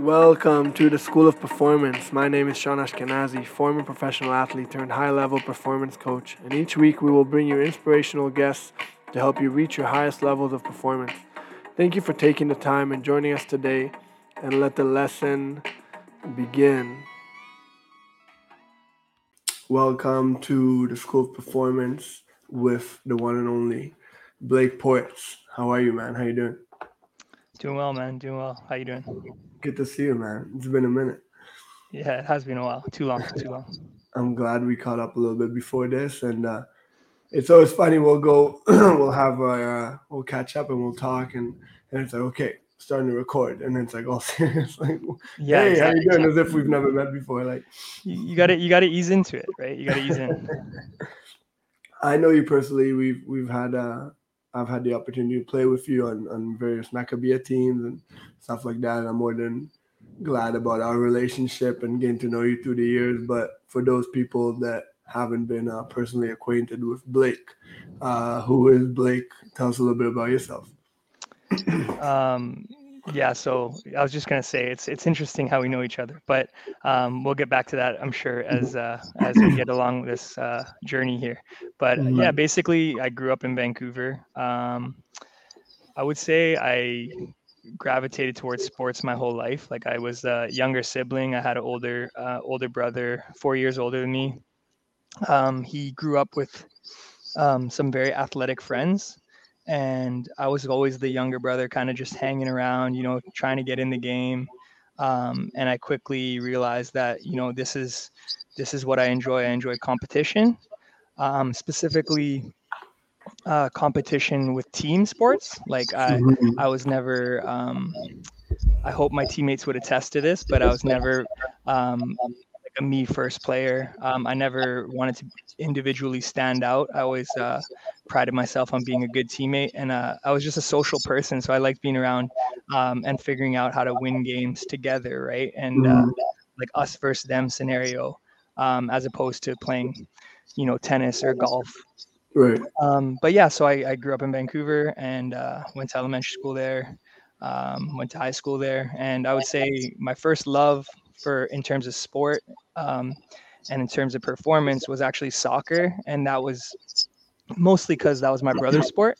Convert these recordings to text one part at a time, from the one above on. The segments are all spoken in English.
Welcome to the School of Performance. My name is Sean Ashkenazi, former professional athlete turned high-level performance coach, and each week we will bring you inspirational guests to help you reach your highest levels of performance. Thank you for taking the time and joining us today, and let the lesson begin. Welcome to the School of Performance with the one and only Blake Poritz. How are you, man? How you doing? Doing well, man. Doing well. How you doing? Good to see you, man. It's been a minute. Yeah, it has been a while. Too long. I'm glad we caught up a little bit before this, and it's always funny. We'll catch up and we'll talk, and it's like, okay, starting to record, and then it's like all serious, like, yeah, hey, exactly, how you doing? Exactly. As if we've never met before. Like, you got to ease into it, right? You got to ease in. I know you personally. I've had the opportunity to play with you on various Maccabiah teams and stuff like that. And I'm more than glad about our relationship and getting to know you through the years. But for those people that haven't been personally acquainted with Blake, who is Blake? Tell us a little bit about yourself. Yeah, so I was just going to say it's interesting how we know each other, but we'll get back to that, I'm sure, as we get along this journey here. But yeah, basically, I grew up in Vancouver. I would say I gravitated towards sports my whole life. Like, I was a younger sibling. I had an older brother, 4 years older than me. He grew up with some very athletic friends. And I was always the younger brother, kind of just hanging around, you know, trying to get in the game. And I quickly realized that, you know, this is what I enjoy. I enjoy competition, specifically competition with team sports. Like, I was never, I hope my teammates would attest to this, but I was never like a me first player. I never wanted to individually stand out. I always prided myself on being a good teammate, and I was just a social person, so I liked being around and figuring out how to win games together, right? And like us versus them scenario, as opposed to playing, you know, tennis or golf, right? But yeah, so I grew up in Vancouver and went to elementary school there, went to high school there, and I would say my first love for, in terms of sport and in terms of performance, was actually soccer. And that was mostly because that was my brother's sport.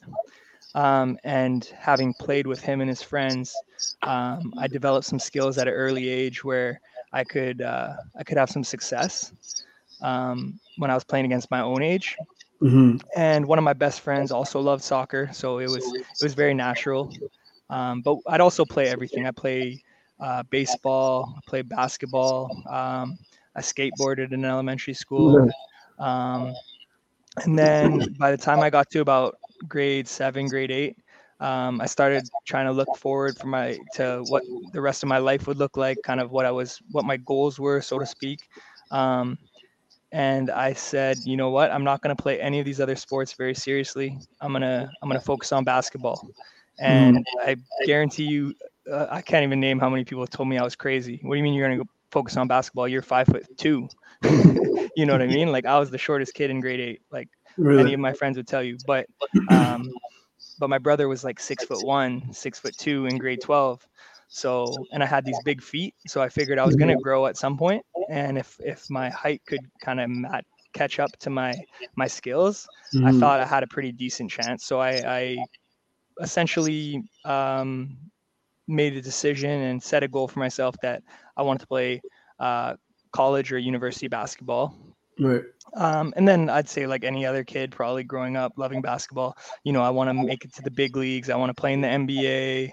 And having played with him and his friends, I developed some skills at an early age where I could have some success when I was playing against my own age. Mm-hmm. And one of my best friends also loved soccer, so it was very natural. But I'd also play everything. I play baseball, I play basketball, I skateboarded in elementary school. And then by the time I got to about grade 7, grade 8, I started trying to look forward to what the rest of my life would look like, kind of what my goals were, so to speak. And I said, you know what, I'm not going to play any of these other sports very seriously. I'm going to focus on basketball. And I guarantee you, I can't even name how many people told me I was crazy. What do you mean you're going to go focus on basketball? You're 5'2". You know what I mean? Like, I was the shortest kid in grade 8, like, really? Any of my friends would tell you. But but my brother was like 6'1", 6'2" in grade 12. So, and I had these big feet, so I figured I was going to grow at some point. And if my height could kind of catch up to my skills, I thought I had a pretty decent chance. So I essentially made a decision and set a goal for myself that I wanted to play college or university basketball, right? And then I'd say, like any other kid probably growing up loving basketball, you know, I want to make it to the big leagues, I want to play in the NBA,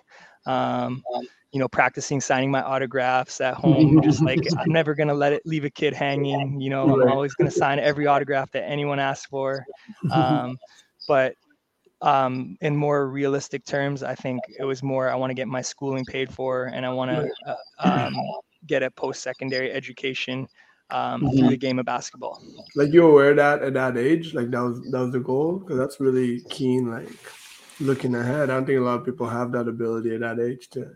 you know, practicing signing my autographs at home. Just like, I'm never gonna let it leave a kid hanging, you know, I'm always gonna sign every autograph that anyone asks for. But in more realistic terms, I think it was more I want to get my schooling paid for, and I want to get a post-secondary education through the game of basketball. Like, you were aware of that at that age? Like, that was the goal? Because that's really keen, like, looking ahead. I don't think a lot of people have that ability at that age to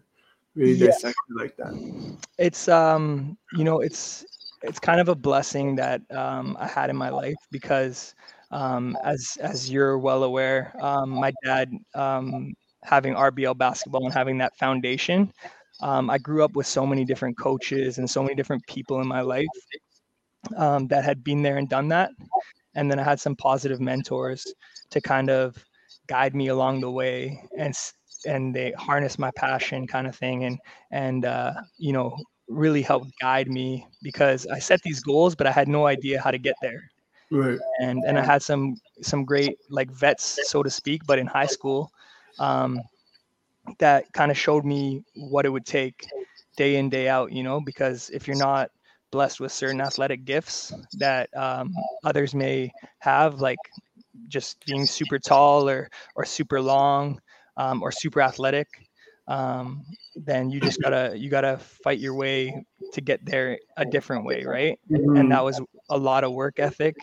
really dissect it like that. It's, you know, it's kind of a blessing that I had in my life, because as you're well aware, my dad having RBL basketball and having that foundation, I grew up with so many different coaches and so many different people in my life that had been there and done that. And then I had some positive mentors to kind of guide me along the way, and they harnessed my passion kind of thing, and you know, really helped guide me, because I set these goals, but I had no idea how to get there. Right. And I had some great like vets, so to speak, but in high school, that kind of showed me what it would take day in, day out, you know, because if you're not blessed with certain athletic gifts that others may have, like just being super tall or super long or super athletic, then you just gotta fight your way to get there a different way, right? And that was a lot of work ethic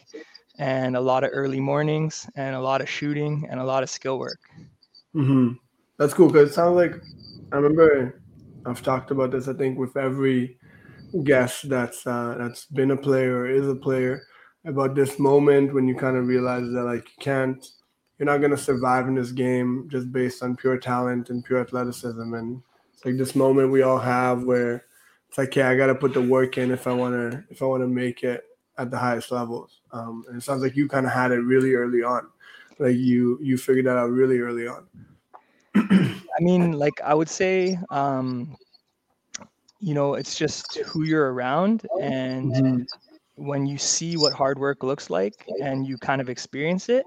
and a lot of early mornings and a lot of shooting and a lot of skill work. Mm-hmm. That's cool, because it sounds like, I remember I've talked about this, I think, with every guest that's been a player or is a player, about this moment when you kind of realize that like you're not going to survive in this game just based on pure talent and pure athleticism. And it's like this moment we all have where it's like, yeah, I got to put the work in if I want to make it at the highest levels. And it sounds like you kind of had it really early on. Like you figured that out really early on. I mean, like I would say, you know, it's just who you're around, and when you see what hard work looks like and you kind of experience it,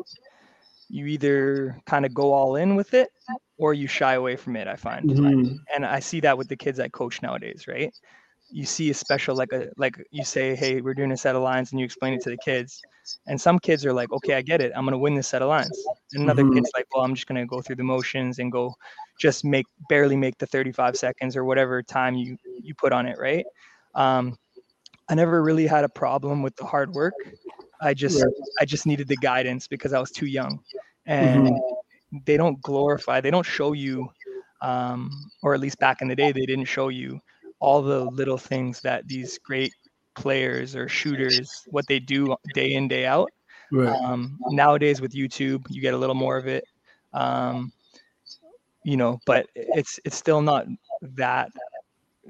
you either kind of go all in with it or you shy away from it, I find. Mm-hmm. And I see that with the kids I coach nowadays, right? You see a special, like you say, hey, we're doing a set of lines, and you explain it to the kids. And some kids are like, okay, I get it. I'm going to win this set of lines. And another kid's like, well, I'm just going to go through the motions and go just barely make the 35 seconds or whatever time you put on it, right? I never really had a problem with the hard work. I just needed the guidance because I was too young, and they don't show you, or at least back in the day, they didn't show you all the little things that these great players or shooters, what they do day in, day out. Right. Nowadays with YouTube, you get a little more of it, you know, but it's still not that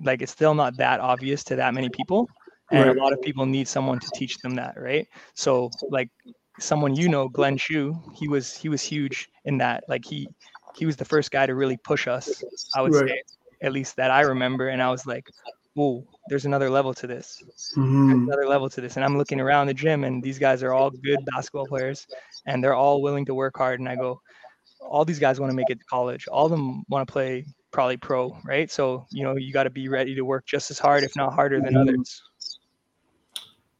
obvious to that many people. And a lot of people need someone to teach them that, right? So, like, someone, you know, Glenn Shue, he was huge in that. Like, he was the first guy to really push us, I would say, at least that I remember. And I was like, oh, there's another level to this. And I'm looking around the gym, and these guys are all good basketball players, and they're all willing to work hard. And I go, all these guys want to make it to college. All of them want to play probably pro, right? So, you know, you got to be ready to work just as hard, if not harder, than others.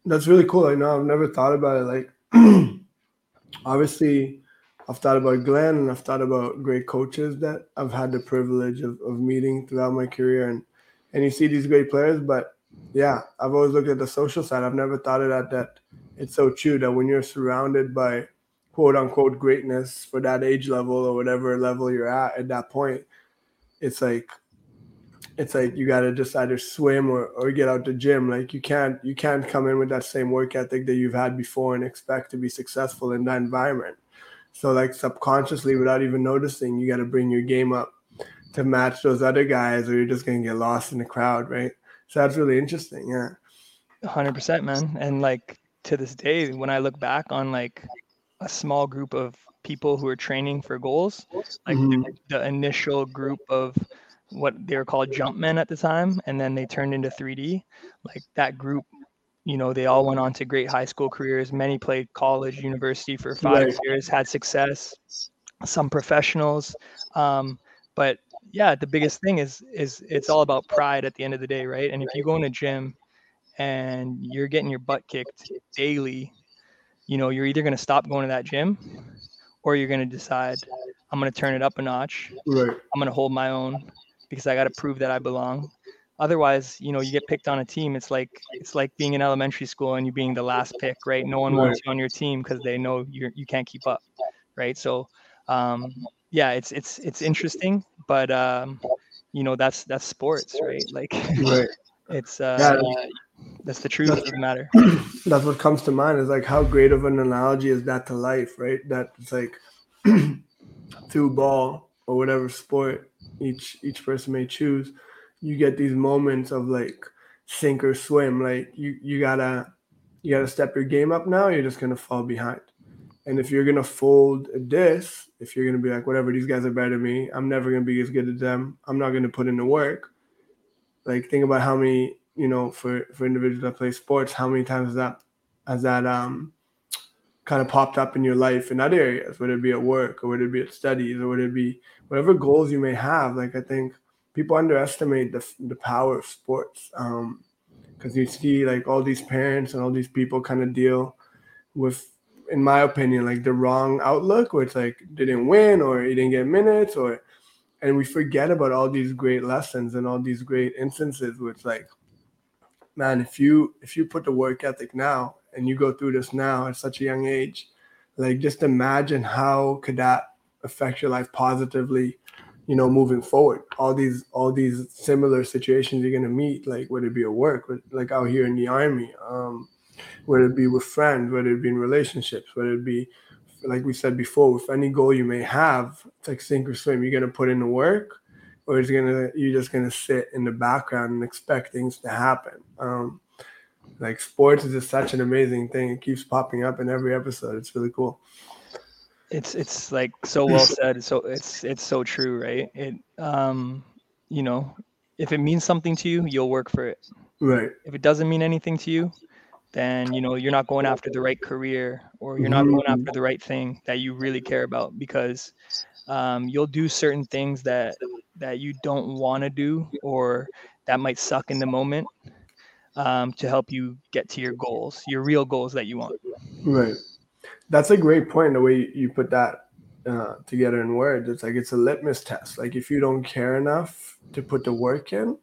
That's really cool. I know I've never thought about it. Like, obviously, I've thought about Glenn, and I've thought about great coaches that I've had the privilege of meeting throughout my career. And you see these great players. But, yeah, I've always looked at the social side. I've never thought of that. It's so true that when you're surrounded by, quote-unquote, greatness for that age level or whatever level you're at that point, it's like you got to just either swim or get out the gym. Like you can't come in with that same work ethic that you've had before and expect to be successful in that environment. So like subconsciously, without even noticing, you got to bring your game up to match those other guys, or you're just going to get lost in the crowd, right? So that's really interesting. Yeah. 100%, man. And like to this day, when I look back on like a small group of people who are training for goals, like the initial group of what they were called jump men at the time, and then they turned into 3D. Like that group, you know, they all went on to great high school careers. Many played college, university for 5 years, had success, some professionals. But yeah, the biggest thing is it's all about pride at the end of the day, right? And if you go in a gym and you're getting your butt kicked daily, you know, you're either going to stop going to that gym or you're going to decide, I'm going to turn it up a notch. Right. I'm going to hold my own, because I got to prove that I belong. Otherwise, you know, you get picked on a team. It's like being in elementary school and you being the last pick, right? No one wants you on your team because they know you can't keep up, right? So, yeah, it's interesting, but you know, that's sports, right? Like, that's the truth of the matter. That's what comes to mind is like how great of an analogy is that to life, right? That it's like through ball or whatever sport each person may choose, you get these moments of like sink or swim. Like you gotta step your game up now. You're just gonna fall behind. And if you're gonna fold this, if you're gonna be like, whatever, these guys are better than me, I'm never gonna be as good as them, I'm not gonna put in the work. Like, think about how many, you know, for individuals that play sports, how many times has that kind of popped up in your life in other areas, whether it be at work or whether it be at studies or whether it be whatever goals you may have. Like, I think people underestimate the power of sports, because you see like all these parents and all these people kind of deal with, in my opinion, like the wrong outlook, where it's like they didn't win or you didn't get minutes, or, and we forget about all these great lessons and all these great instances where it's like, man, if you put the work ethic now and you go through this now at such a young age, like just imagine how could that affect your life positively, you know, moving forward. All these similar situations you're going to meet, like whether it be at work, like out here in the army, whether it be with friends, whether it be in relationships, whether it be, like we said before, with any goal you may have, it's like sink or swim. You're going to put in the work, or you're just going to sit in the background and expect things to happen. Like sports is just such an amazing thing. It keeps popping up in every episode. It's really cool. It's like so well said. So it's so true, right? It, you know, if it means something to you, you'll work for it. Right. If it doesn't mean anything to you, then, you know, you're not going after the right career, or you're not going after the right thing that you really care about, because you'll do certain things that you don't want to do, or that might suck in the moment, to help you get to your goals, your real goals that you want. Right. That's a great point, the way you put that together in words. It's like it's a litmus test. Like if you don't care enough to put the work in,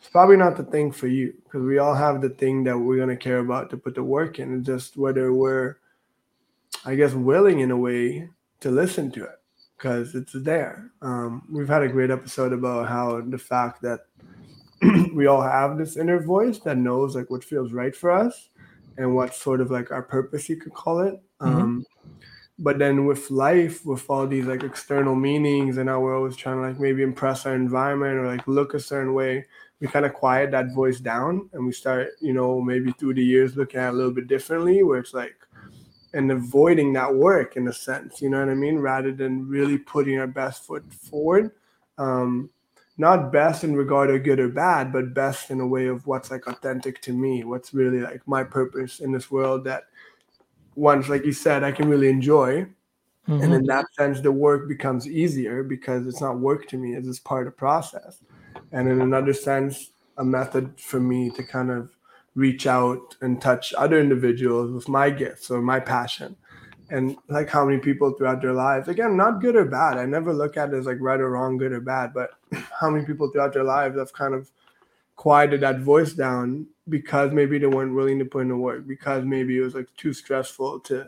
it's probably not the thing for you, because we all have the thing that we're going to care about to put the work in. It's just whether we're, I guess, willing in a way to listen to it, because it's there. We've had a great episode about how the fact that we all have this inner voice that knows like what feels right for us and what sort of like our purpose, you could call it. But then with life, with all these like external meanings, and now we're always trying to like maybe impress our environment or like look a certain way, we kind of quiet that voice down, and we start, you know, maybe through the years looking at it a little bit differently, where it's like, and avoiding that work in a sense, you know what I mean? Rather than really putting our best foot forward, not best in regard to good or bad, but best in a way of what's like authentic to me, what's really like my purpose in this world that, once, like you said, I can really enjoy. And in that sense, the work becomes easier because it's not work to me, it's just part of the process. And in another sense, a method for me to kind of reach out and touch other individuals with my gifts or my passion. And like how many people throughout their lives, again, not good or bad, I never look at it as like right or wrong, good or bad, but how many people throughout their lives have kind of quieted that voice down because maybe they weren't willing to put in the work, because maybe it was like too stressful to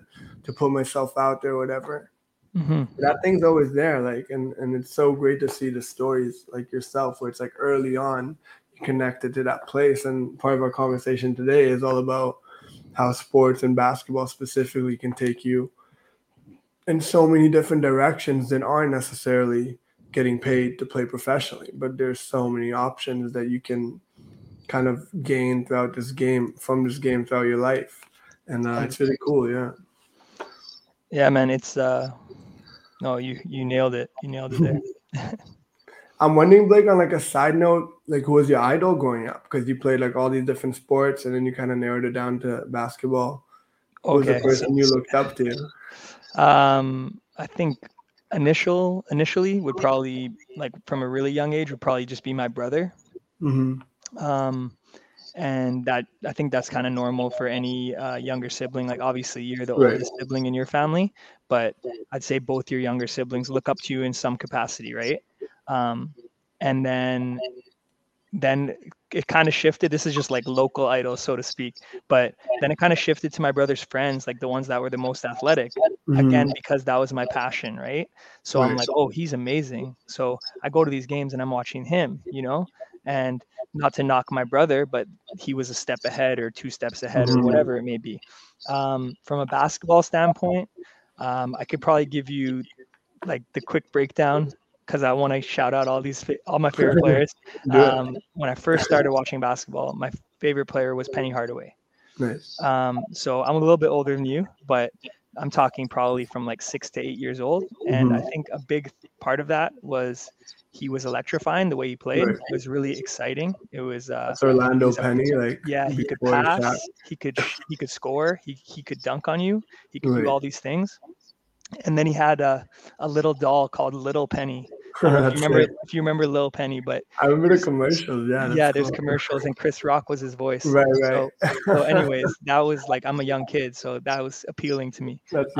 put myself out there or whatever. That thing's always there, like, and it's so great to see the stories like yourself, where it's like early on you connected to that place. And part of our conversation today is all about how sports and basketball specifically can take you in so many different directions that aren't necessarily getting paid to play professionally, but there's so many options that you can kind of gain throughout this game, from this game throughout your life. And it's really cool. Yeah, man, it's no, you nailed it. You nailed it there. I'm wondering, Blake, on like a side note, like who was your idol growing up? Because you played like all these different sports and then you kind of narrowed it down to basketball. Who was the person you looked up to? I think initially would probably, like from a really young age, would probably just be my brother. And that, I think that's kind of normal for any younger sibling. Like obviously you're the oldest sibling in your family, but I'd say both your younger siblings look up to you in some capacity, right? And then it kind of shifted. This is just like local idols, so to speak. But then it kind of shifted to my brother's friends, like the ones that were the most athletic, again, because that was my passion, right? So I'm like, oh, he's amazing. So I go to these games and I'm watching him, you know? And not to knock my brother, but he was a step ahead or two steps ahead or whatever it may be. From a basketball standpoint, I could probably give you like the quick breakdown because I want to shout out all my favorite players. When I first started watching basketball, my favorite player was Penny Hardaway. Nice. So I'm a little bit older than you, but I'm talking probably from like 6 to 8 years old. And I think a big part of that was he was electrifying the way he played. Right. It was really exciting. It was that's Orlando Penny. Like, yeah, he could pass. Shot. He could score. He could dunk on you. He could do all these things. And then he had a little doll called Little Penny. If you remember Lil Penny, but I remember the commercials. Yeah, there's commercials, and Chris Rock was his voice. Right. So anyways, that was like, I'm a young kid, so that was appealing to me. That's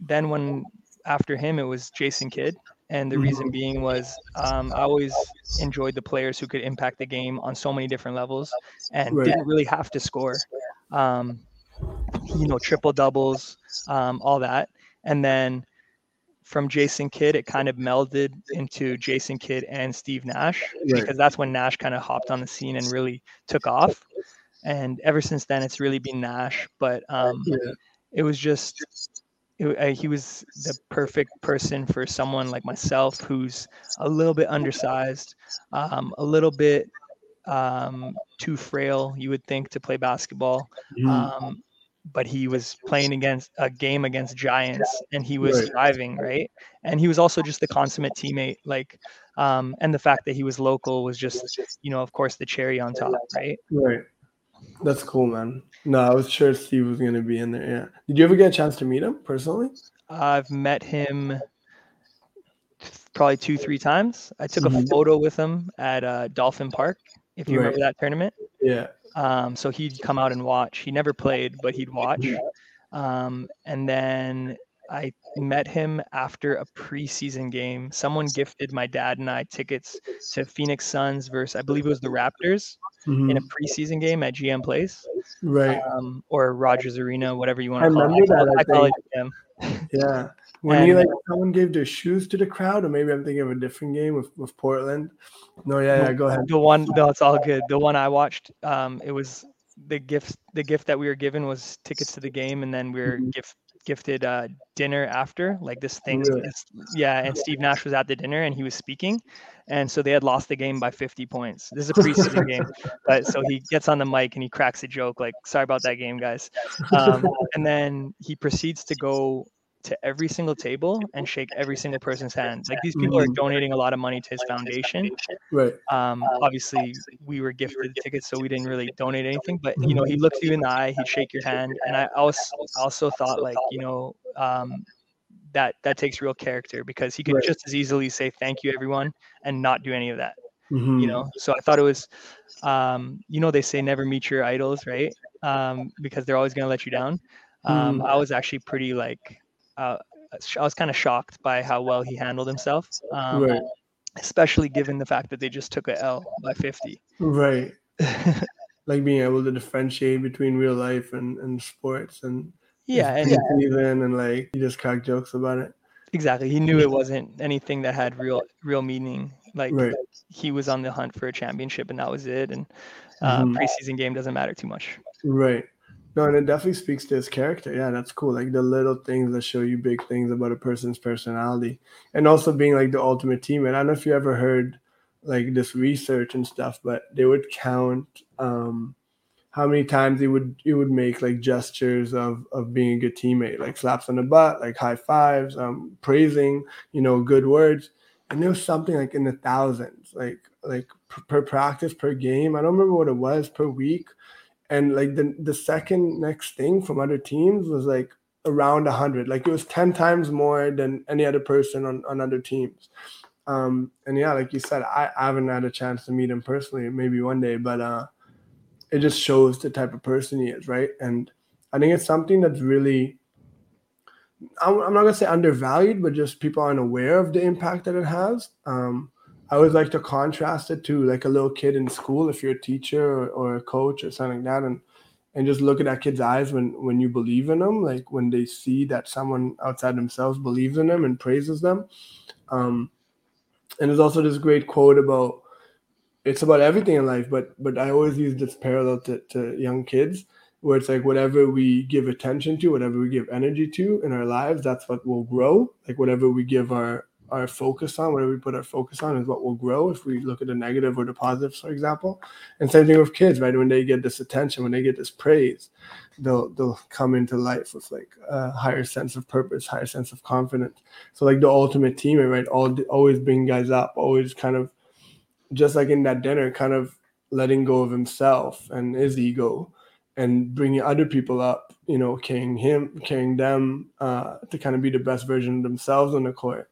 then when after him, it was Jason Kidd, and the reason being was I always enjoyed the players who could impact the game on so many different levels and didn't really have to score. Triple doubles, all that, and then. From Jason Kidd, it kind of melded into Jason Kidd and Steve Nash because that's when Nash kind of hopped on the scene and really took off. And ever since then, it's really been Nash. But it was just he was the perfect person for someone like myself who's a little bit undersized, a little bit too frail, you would think, to play basketball. But he was playing against a game against giants and he was thriving. And he was also just the consummate teammate, like, and the fact that he was local was just, of course the cherry on top. Right. That's cool, man. No, I was sure Steve was going to be in there. Yeah. Did you ever get a chance to meet him personally? I've met him probably 2-3 times. I took a photo with him at Dolphin Park. If you remember that tournament. Yeah. So he'd come out and watch. He never played, but he'd watch. And then I met him after a preseason game. Someone gifted my dad and I tickets to Phoenix Suns versus, I believe it was the Raptors in a preseason game at GM Place. Or Rogers Arena, whatever you want to call it. I call it GM. Yeah. When you someone gave their shoes to the crowd, or maybe I'm thinking of a different game with Portland. Go ahead. It's all good. The one I watched, it was the gift that we were given was tickets to the game, and then we were gifted dinner after, like this thing. And Steve Nash was at the dinner and he was speaking, and so they had lost the game by 50 points. This is a preseason game, but so he gets on the mic and he cracks a joke like, "Sorry about that game, guys," and then he proceeds to go to every single table and shake every single person's hand. Like, these people are donating a lot of money to his foundation. Obviously we were gifted tickets, so we didn't really donate anything, but he looked you in the eye, he'd shake your hand. And I also thought, like, that takes real character, because he could just as easily say thank you everyone and not do any of that. So I thought it was, they say never meet your idols, right? Because they're always going to let you down. I was actually pretty I was kind of shocked by how well he handled himself, especially given the fact that they just took a L by 50. Right. Like being able to differentiate between real life and sports and and like he just cracked jokes about it. Exactly. He knew it wasn't anything that had real meaning. Like he was on the hunt for a championship and that was it. And preseason game doesn't matter too much. Right. No, and it definitely speaks to his character. Yeah, that's cool. Like the little things that show you big things about a person's personality, and also being like the ultimate teammate. I don't know if you ever heard like this research and stuff, but they would count how many times he would make like gestures of being a good teammate, like slaps on the butt, like high fives, praising, good words. And there was something like in the thousands, like per practice, per game. I don't remember what it was, per week. And like the second next thing from other teams was like around 100. Like it was 10 times more than any other person on other teams. And yeah, like you said, I haven't had a chance to meet him personally, maybe one day, but it just shows the type of person he is, right? And I think it's something that's really, I'm not going to say undervalued, but just people aren't aware of the impact that it has. I always like to contrast it to like a little kid in school, if you're a teacher or a coach or something like that, and just look at that kid's eyes when you believe in them, like when they see that someone outside themselves believes in them and praises them. And there's also this great quote about, it's about everything in life, but I always use this parallel to young kids, where it's like whatever we give attention to, whatever we give energy to in our lives, that's what will grow. Like whatever we give our our focus on, whatever we put our focus on is what will grow if we look at the negative or the positives, for example. And same thing with kids, right? When they get this attention, when they get this praise, they'll come into life with like a higher sense of purpose, higher sense of confidence. So like the ultimate teammate, right? Always bring guys up, always kind of, just like in that dinner, kind of letting go of himself and his ego and bringing other people up, you know, carrying them to kind of be the best version of themselves on the court.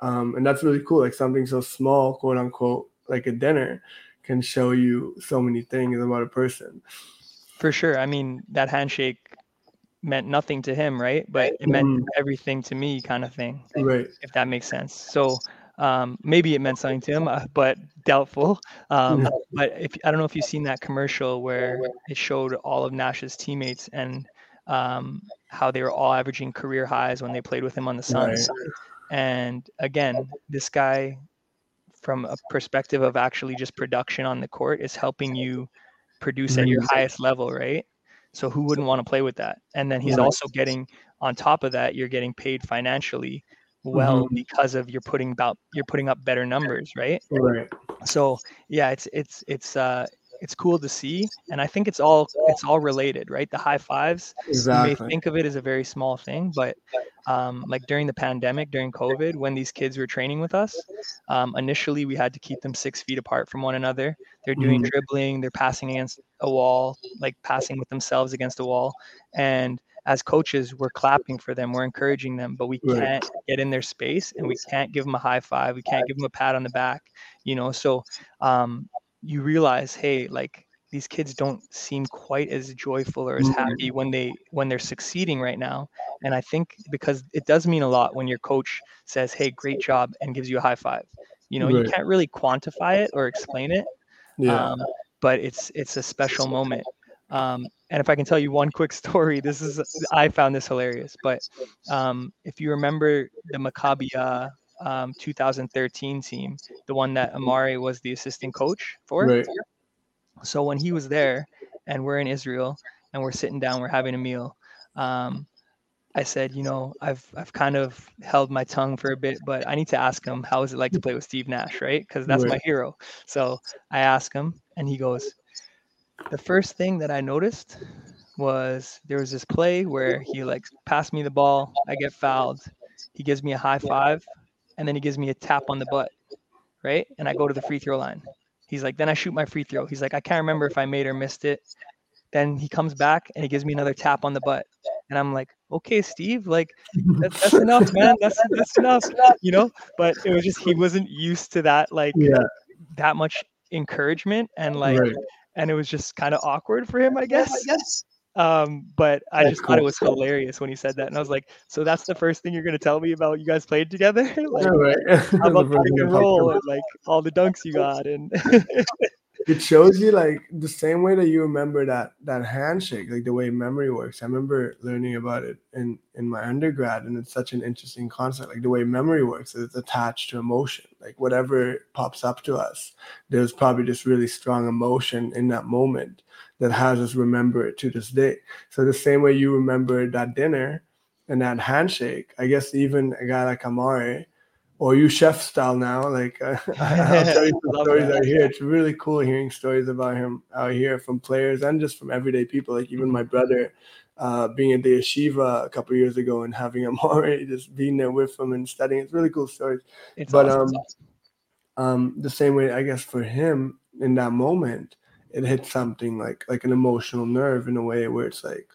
And that's really cool. Like something so small, quote unquote, like a dinner can show you so many things about a person. For sure. I mean, that handshake meant nothing to him, right? But it meant everything to me kind of thing, right? If that makes sense. So maybe it meant something to him, but doubtful. But I don't know if you've seen that commercial where it showed all of Nash's teammates and how they were all averaging career highs when they played with him on the Suns. Right. And again, this guy, from a perspective of actually just production on the court, is helping you produce at your highest level, right? So who wouldn't want to play with that? And then he's also getting, on top of that, you're getting paid financially well because of you're putting up better numbers, right? Right. So yeah, it's cool to see, and I think it's all related, right? The high fives, exactly. You may think of it as a very small thing, but like during the pandemic, during COVID, when these kids were training with us, initially we had to keep them 6 feet apart from one another. They're doing dribbling, they're passing against a wall, like passing with themselves against a wall, and as coaches, we're clapping for them, we're encouraging them, but we can't get in their space, and we can't give them a high five, we can't give them a pat on the back, you know. So you realize, hey, like these kids don't seem quite as joyful or as happy when they're succeeding right now. And I think because it does mean a lot when your coach says, hey, great job, and gives you a high five, you know, you can't really quantify it or explain it, but it's a special moment. And if I can tell you one quick story, I found this hilarious, but if you remember the Maccabiah 2013 team, the one that Amare was the assistant coach for. Right. So when he was there and we're in Israel and we're sitting down, we're having a meal, I said, you know, I've kind of held my tongue for a bit, but I need to ask him, how is it like to play with Steve Nash, right? Because that's my hero. So I ask him, and he goes, the first thing that I noticed was there was this play where he like passed me the ball, I get fouled, he gives me a high five, and then he gives me a tap on the butt, right? And I go to the free throw line. He's like, then I shoot my free throw. He's like, I can't remember if I made or missed it. Then he comes back and he gives me another tap on the butt. And I'm like, okay, Steve, like that's enough, man. That's enough, you know? But it was just, he wasn't used to that, like that much encouragement, and like, and it was just kind of awkward for him, I guess. Yes. But I just thought it was hilarious when he said that, and I was like, so that's the first thing you're going to tell me about you guys played together? Like, how about pick and roll and like all the dunks you got? And it shows you like the same way that you remember that handshake, like the way memory works. I remember learning about it in my undergrad, and it's such an interesting concept. Like the way memory works is it's attached to emotion. Like whatever pops up to us, there's probably this really strong emotion in that moment that has us remember it to this day. So the same way you remember that dinner and that handshake, I guess even a guy like Amare, or you chef style now, like I'll tell you some stories out here. It's really cool hearing stories about him out here from players and just from everyday people. Like even my brother being at the yeshiva a couple of years ago and having Amare, just being there with him and studying. It's really cool stories. It's awesome. The same way, I guess, for him in that moment, it hit something like an emotional nerve in a way where it's like,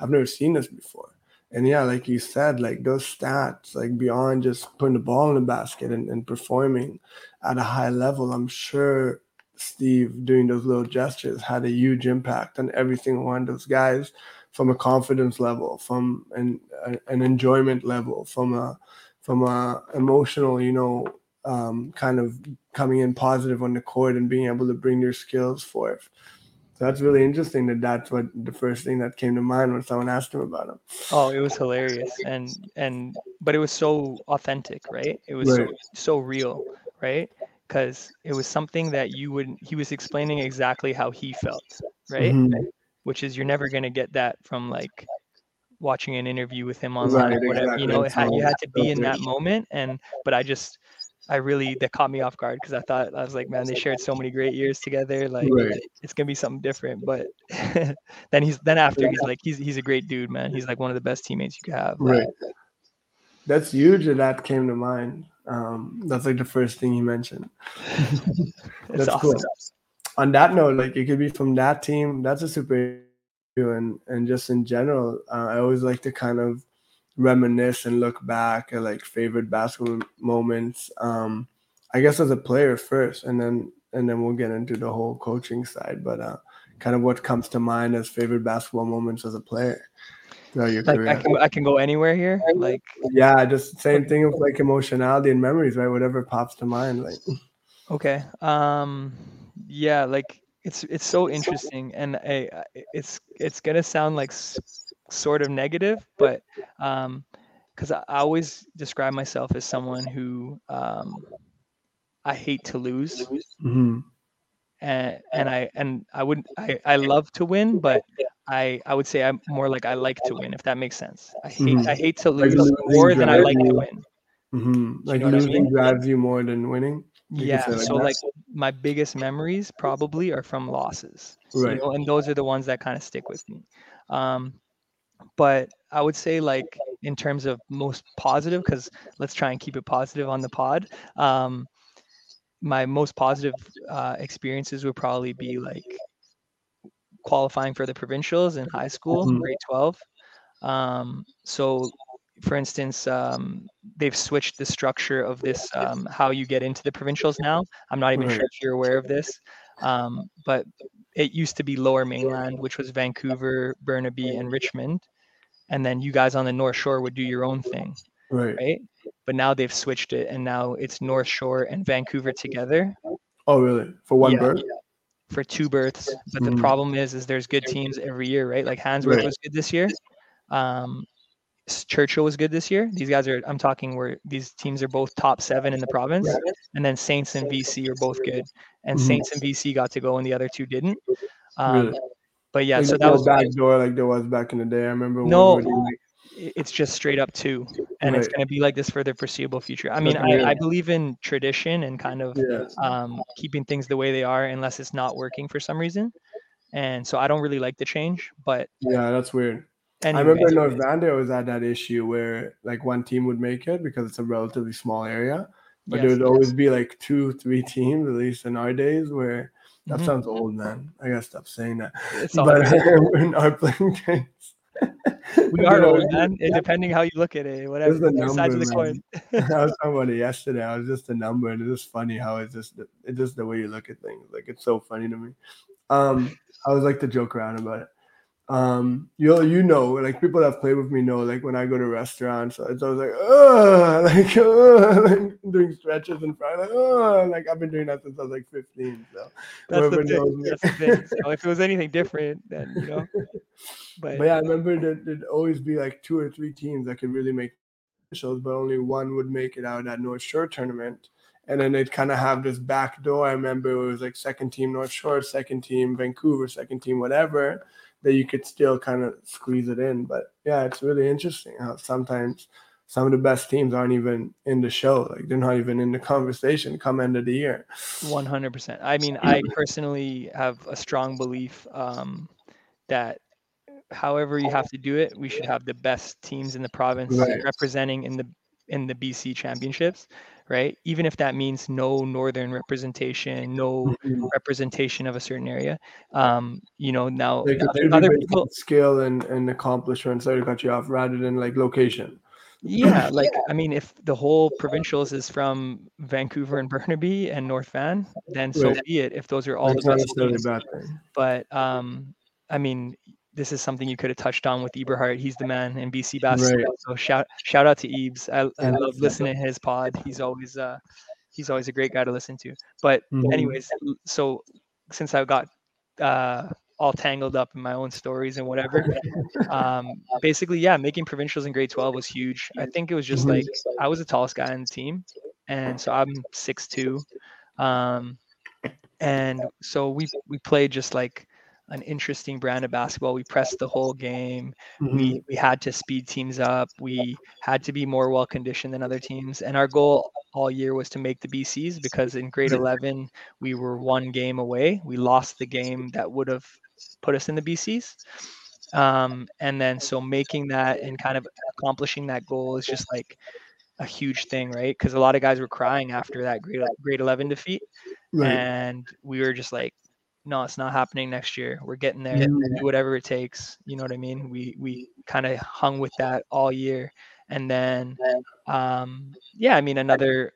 I've never seen this before. And yeah, like you said, like those stats, like beyond just putting the ball in the basket and performing at a high level, I'm sure Steve doing those little gestures had a huge impact on every single one of those guys, from a confidence level, from an enjoyment level, from a emotional, you know, kind of coming in positive on the court and being able to bring their skills forth. So that's really interesting that's what the first thing that came to mind when someone asked him about him. Oh, it was hilarious. And but it was so authentic, right? It was so real, right? Because it was something that he was explaining exactly how he felt, right? Which is, you're never going to get that from like watching an interview with him online, right, or whatever. Exactly. You know, you had to be in that moment. But I really that caught me off guard, because I was like, man, they shared so many great years together. Like, right. It's gonna be something different. But he's a great dude, man. He's like one of the best teammates you could have. Right. That's huge, and that came to mind. That's like the first thing you mentioned. That's awesome. Cool. On that note, like, it could be from that team. That's a super. And just in general, I always like to kind of reminisce and look back at like favorite basketball moments, I guess as a player first, and then we'll get into the whole coaching side, but kind of what comes to mind as favorite basketball moments as a player. I can go anywhere here, like, yeah, just same thing of like emotionality and memories, right? Whatever pops to mind, like. Okay. Yeah, like it's so interesting, and it's gonna sound like sort of negative, but because I always describe myself as someone who I hate to lose, mm-hmm. and I love to win, but I would say I'm more like I like to win, if that makes sense. I hate to lose more than I like to win. Mm-hmm. Like, you know, losing drives you more than winning. Yeah, so like my biggest memories probably are from losses, right? You know, and those are the ones that kind of stick with me. But I would say, like, in terms of most positive, because let's try and keep it positive on the pod. My most positive experiences would probably be like qualifying for the provincials in high school, mm-hmm. grade 12. So. For instance, they've switched the structure of this, how you get into the provincials now. I'm not even sure if you're aware of this, but it used to be Lower Mainland, which was Vancouver, Burnaby, and Richmond. And then you guys on the North Shore would do your own thing, right? But now they've switched it, and now it's North Shore and Vancouver together. Oh, really? For one berth? Yeah. For two berths. But the problem is there's good teams every year, right? Like Handsworth was good this year. Churchill was good this year. These guys are, I'm talking where these teams are both top 7 in the province, and then Saints and BC are both good, and mm-hmm. Saints and BC got to go and the other two didn't. But yeah, like, so that was back door like there was back in the day. I remember. It's just straight up 2, and it's going to be like this for the foreseeable future. I mean, I believe in tradition and kind of keeping things the way they are, unless it's not working for some reason. And so I don't really like the change, but yeah, that's weird. Anyway, I remember North Van always had that issue where like one team would make it because it's a relatively small area, but there would always be like 2-3 teams, at least in our days, where that sounds old, man. I gotta stop saying that. But in our playing days, we are old, man. Depending how you look at it, whatever. It's the size of the coin. I was talking about it yesterday. I was just a number, and it's just funny how it's just the way you look at things. Like, it's so funny to me. I always like to joke around about it. You know, like, people that have played with me know, like, when I go to restaurants, it's always like, doing stretches and fries, like, I've been doing that since I was like 15. So that's the thing. So if it was anything different, then, you know. But yeah, I remember there'd always be like 2 or 3 teams that could really make shows, but only one would make it out at North Shore tournament. And then they'd kind of have this back door. I remember it was like second team North Shore, second team Vancouver, second team whatever, that you could still kind of squeeze it in. But yeah, it's really interesting how sometimes some of the best teams aren't even in the show. Like, they're not even in the conversation come end of the year. 100%. I mean, I personally have a strong belief that however you have to do it, we should have the best teams in the province representing in the BC championships, right? Even if that means no northern representation, no representation of a certain area. You know, now like other people scale and accomplishments that got you off rather than like location. Yeah, like, I mean, if the whole provincials is from Vancouver and Burnaby and North Van, then so be it, if those are all the best teams. But I mean, this is something you could have touched on with Eberhardt. He's the man in BC basketball. Right. So shout out to Ebs. I love listening to his pod. He's always a great guy to listen to. But anyways, so since I got all tangled up in my own stories and whatever, basically, yeah, making provincials in grade 12 was huge. I think it was just like, I was the tallest guy on the team, and so I'm 6'2", and so we played just like an interesting brand of basketball. We pressed the whole game. Mm-hmm. We had to speed teams up. We had to be more well-conditioned than other teams. And our goal all year was to make the BCs, because in grade 11, we were one game away. We lost the game that would have put us in the BCs. And then so making that and kind of accomplishing that goal is just like a huge thing, right? Because a lot of guys were crying after that grade 11 defeat. Right. And we were just like, no, it's not happening next year. We're getting there. Yeah. Do whatever it takes. You know what I mean? We kind of hung with that all year. And then, yeah, I mean, another,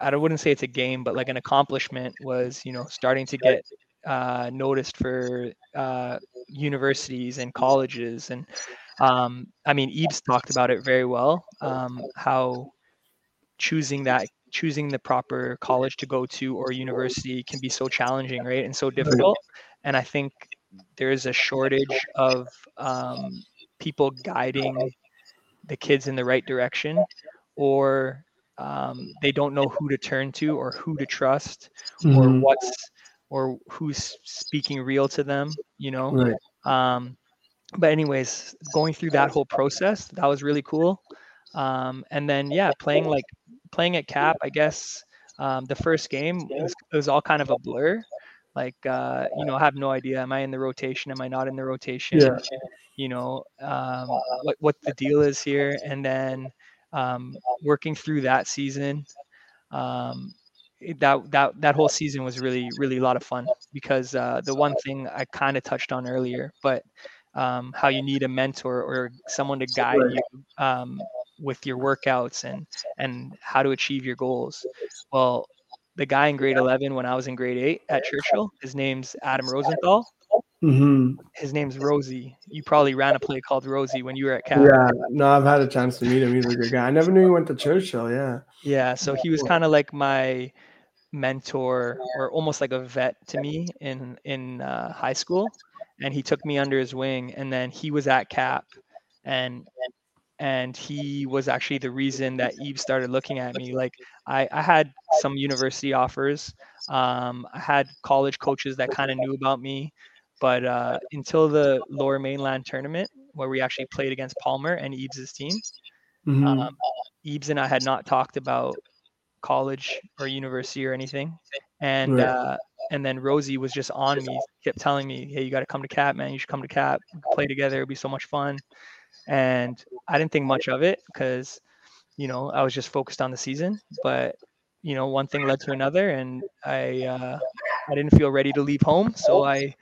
I wouldn't say it's a game, but like an accomplishment was, you know, starting to get noticed for universities and colleges. And I mean, Ebe's talked about it very well, how choosing the proper college to go to or university can be so challenging, right? And so difficult. And I think there's a shortage of people guiding the kids in the right direction, or they don't know who to turn to or who to trust, mm-hmm. Or who's speaking real to them, you know? Right. But anyways, going through that whole process, that was really cool. And then, yeah, playing at Cap, I guess, the first game, it was all kind of a blur. Like, you know, I have no idea. Am I in the rotation? Am I not in the rotation? Yeah. You know, what the deal is here. And then working through that season, that whole season was really, really a lot of fun, because the one thing I kind of touched on earlier, but how you need a mentor or someone to guide you with your workouts and how to achieve your goals. Well, the guy in grade 11 when I was in grade 8 at Churchill, his name's Adam Rosenthal. Mm-hmm. His name's Rosie. You probably ran a play called Rosie when you were at Cap. Yeah, no, I've had a chance to meet him. He's a good guy. I never knew he went to Churchill. Yeah. Yeah, so he was kind of like my mentor, or almost like a vet to me in high school, and he took me under his wing. And then he was at Cap, and he was actually the reason that Eve started looking at me. Like I had some university offers. I had college coaches that kind of knew about me. But until the Lower Mainland tournament, where we actually played against Palmer and Ebe's team, mm-hmm. Ebe's and I had not talked about college or university or anything. And right. And then Rosie was just on me, kept telling me, hey, you got to come to Cap, man. You should come to Cap. We could play together. It'd be so much fun. And I didn't think much of it because, you know, I was just focused on the season. But, you know, one thing led to another, and I didn't feel ready to leave home. So I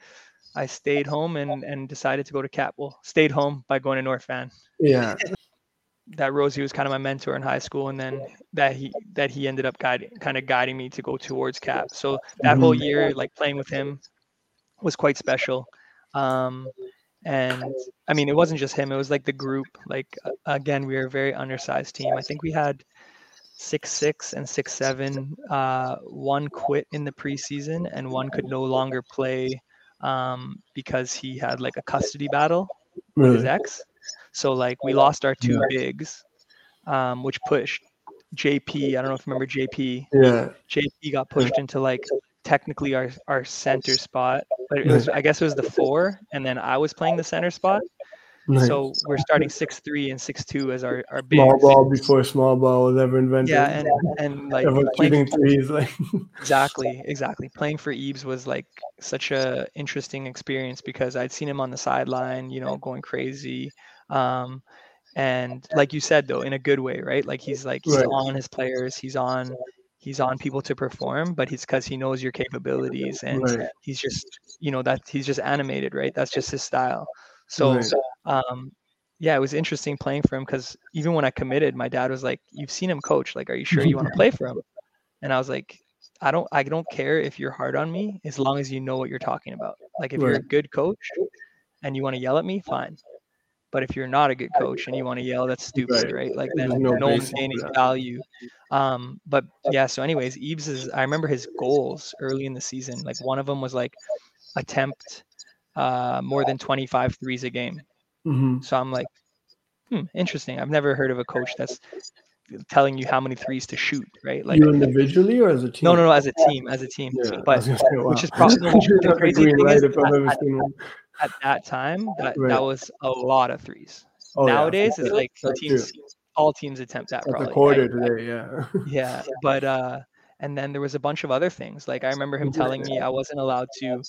stayed home and decided to go to Cap. Well, stayed home by going to North Van. Yeah. That Rosie was kind of my mentor in high school, and then that he ended up guiding me to go towards Cap. So that mm-hmm. whole year, like playing with him, was quite special. And I mean, it wasn't just him; it was like the group. Like again, we were a very undersized team. I think we had 6'6" and 6'7". One quit in the preseason, and one could no longer play. Because he had like a custody battle with his ex. So like we lost our two bigs, which pushed JP. I don't know if you remember JP. Yeah. JP got pushed into like technically our center spot, but it was, I guess it was the 4, and then I was playing the center spot. Nice. So we're starting 6'3" and 6'2" as our bigs. Small ball before small ball was ever invented. Yeah, and like shooting threes, like exactly. Playing for Ebes was like such a interesting experience, because I'd seen him on the sideline, you know, going crazy. And like you said though, in a good way, right? Like he's right. on his players, he's on people to perform, but he's because he knows your capabilities, and right. he's just, you know, that he's just animated, right? That's just his style. So, yeah, it was interesting playing for him, because even when I committed, my dad was like, you've seen him coach. Like, are you sure you want to play for him? And I was like, I don't care if you're hard on me, as long as you know what you're talking about. Like if you're a good coach and you want to yell at me, fine. But if you're not a good coach and you want to yell, that's stupid, right? Like then no one's gaining value. But yeah, so anyways, Eves is, I remember his goals early in the season. Like one of them was like attempt more than 25 threes a game. Mm-hmm. So I'm like, interesting. I've never heard of a coach that's telling you how many threes to shoot, right? Like, you individually or as a team? No, as a team, Yeah, but say, wow. Which is probably the crazy thing, right, is at that time, that was a lot of threes. Oh, nowadays, yeah. It's like all teams attempt that. That's probably. It's a quarter today, yeah. Yeah, but and then there was a bunch of other things. Like I remember him telling me I wasn't allowed to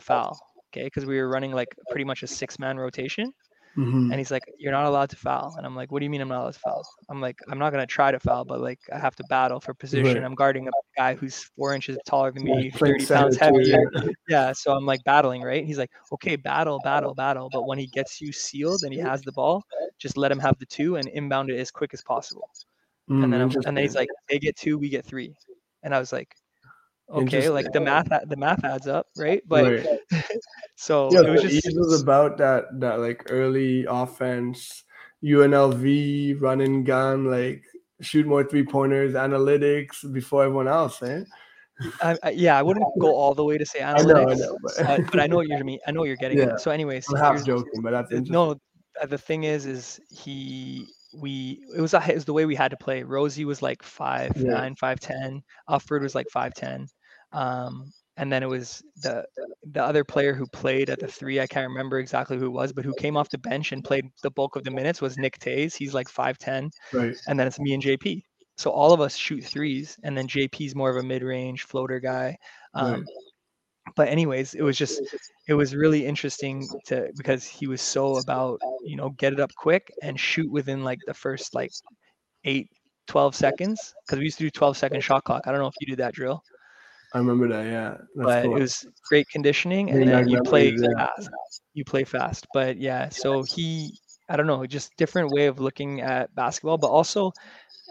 foul, okay, because we were running like pretty much a six-man rotation. Mm-hmm. And he's like, you're not allowed to foul. And I'm like, what do you mean I'm not allowed to foul? I'm like, I'm not going to try to foul, but like I have to battle for position. Right. I'm guarding a guy who's 4 inches taller than me, 30 pounds heavier. Yeah. So I'm like battling, right? He's like, okay, battle. But when he gets you sealed and he has the ball, just let him have the two and inbound it as quick as possible. Mm-hmm. And then he's like, they get two, we get three. And I was like, okay, like the math adds up, right? But right. So yeah, it was just it was about that like early offense, UNLV, run and gun, like shoot more three-pointers, analytics before everyone else, eh? I wouldn't go all the way to say analytics, I know, but I know what you mean. I know what you're getting at. So anyways, I'm half joking, but that's interesting. No, the thing is it was the way we had to play. Rosie was like 5'9", 5'10". Alfred was like 5'10". And then it was the other player who played at the three. I can't remember exactly who it was, but who came off the bench and played the bulk of the minutes was Nick Taze. He's like 5'10". Right. And then it's me and JP. So all of us shoot threes, and then JP's more of a mid-range floater guy. Right. But anyways, it was really interesting because he was so about, get it up quick and shoot within like the first like 12 seconds. Cause we used to do 12-second shot clock. I don't know if you did that drill. I remember that. Yeah. That's cool. It was great conditioning. And then you play fast, but yeah. So I don't know, just different way of looking at basketball, but also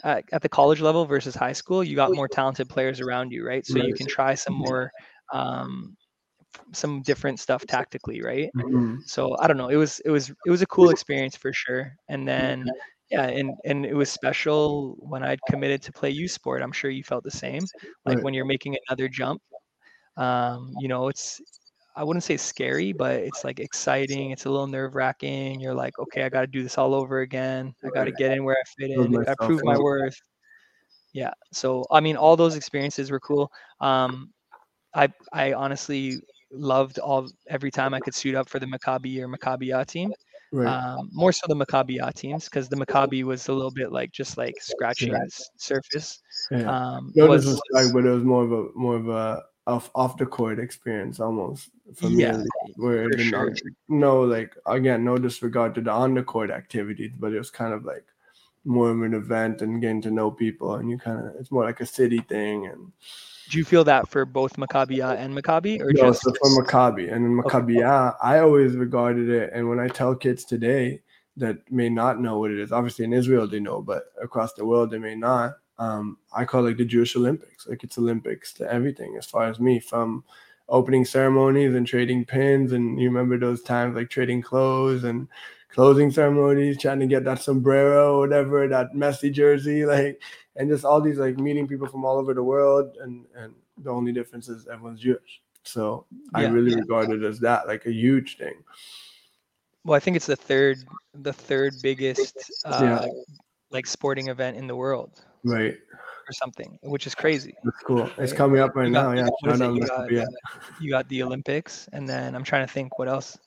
at the college level versus high school, you got more talented players around you. Right. So you can try some more, some different stuff tactically, right? Mm-hmm. So I don't know, it was a cool experience for sure. And then and it was special when I'd committed to play U Sport. I'm sure you felt the same, like right. When you're making another jump, it's, I wouldn't say scary, but it's like exciting. It's a little nerve-wracking. You're like, okay, I got to do this all over again. I got to get in where I fit in. I prove my worth. Yeah. So I mean, all those experiences were cool. I honestly loved every time I could suit up for the Maccabi or Maccabiah team, right. More so the Maccabiah teams, because the Maccabi was a little bit like just like scratching the surface. Yeah. But it was more of a off the court experience almost for me, where it didn't, no, like again, no disregard to the on the court activities, but it was kind of like more of an event and getting to know people, and it's more like a city thing. And do you feel that for both Maccabiah and Maccabi? So for Maccabi. And in Maccabiah, I always regarded it, and when I tell kids today that may not know what it is, obviously in Israel they know, but across the world they may not, I call it the Jewish Olympics. Like it's Olympics to everything as far as me, from opening ceremonies and trading pins, and you remember those times like trading clothes and closing ceremonies, trying to get that sombrero, whatever, that messy jersey, like, and just all these like meeting people from all over the world, and the only difference is everyone's Jewish. So I really regard it as that, like a huge thing. Well, I think it's the third biggest like sporting event in the world, right? Or something, which is crazy. That's cool. Right? It's coming up right now. You got the Olympics, and then I'm trying to think what else.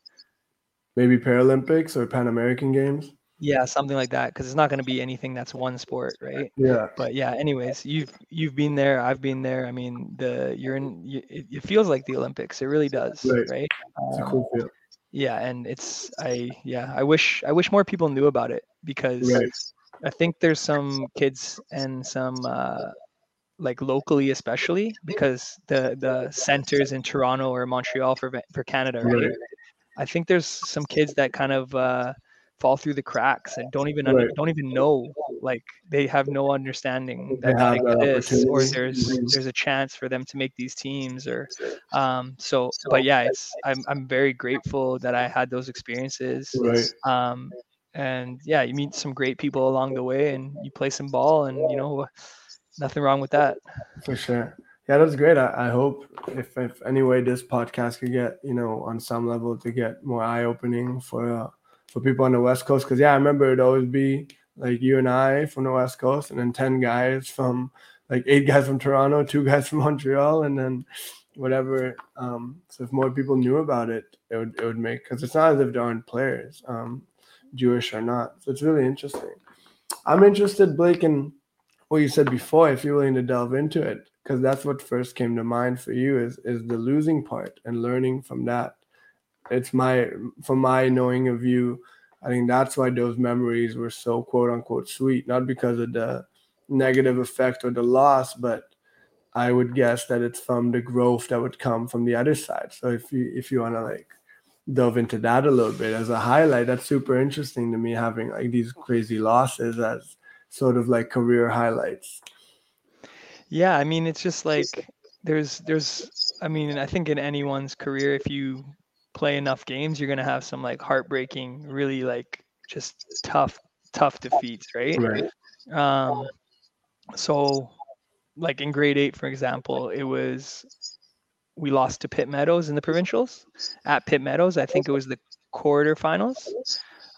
Maybe Paralympics or Pan American Games. Yeah, something like that, because it's not going to be anything that's one sport, right? Yeah. But yeah, anyways, you've been there, I've been there. I mean, it feels like the Olympics. It really does, right? It's a cool feel. Yeah, and I wish more people knew about it, because I think there's some kids and some like locally, especially because the centers in Toronto or Montreal for Canada, right? I think there's some kids that kind of fall through the cracks and don't even know, like they have no understanding that they exist, or there's a chance for them to make these teams, or I'm very grateful that I had those experiences, you meet some great people along the way, and you play some ball, and nothing wrong with that for sure. Yeah, that's great. I hope if any way this podcast could get, on some level to get more eye-opening for people on the West Coast. Because, I remember it'd always be like you and I from the West Coast, and then 10 guys from, like, 8 guys from Toronto, 2 guys from Montreal, and then whatever. So if more people knew about it, it would make, because it's not as if there aren't players, Jewish or not. So it's really interesting. I'm interested, Blake, in what you said before, if you're willing to delve into it, because that's what first came to mind for you is the losing part and learning from that. It's from my knowing of you, I think that's why those memories were so quote unquote sweet, not because of the negative effect or the loss, but I would guess that it's from the growth that would come from the other side. So if you want to like delve into that a little bit as a highlight, that's super interesting to me, having like these crazy losses as sort of like career highlights. Yeah, I mean, it's just like there's I mean, I think in anyone's career, if you play enough games, you're going to have some like heartbreaking, really like just tough defeats, right? So like in grade 8, for example, we lost to Pitt Meadows in the provincials at Pitt Meadows. I think it was the quarterfinals.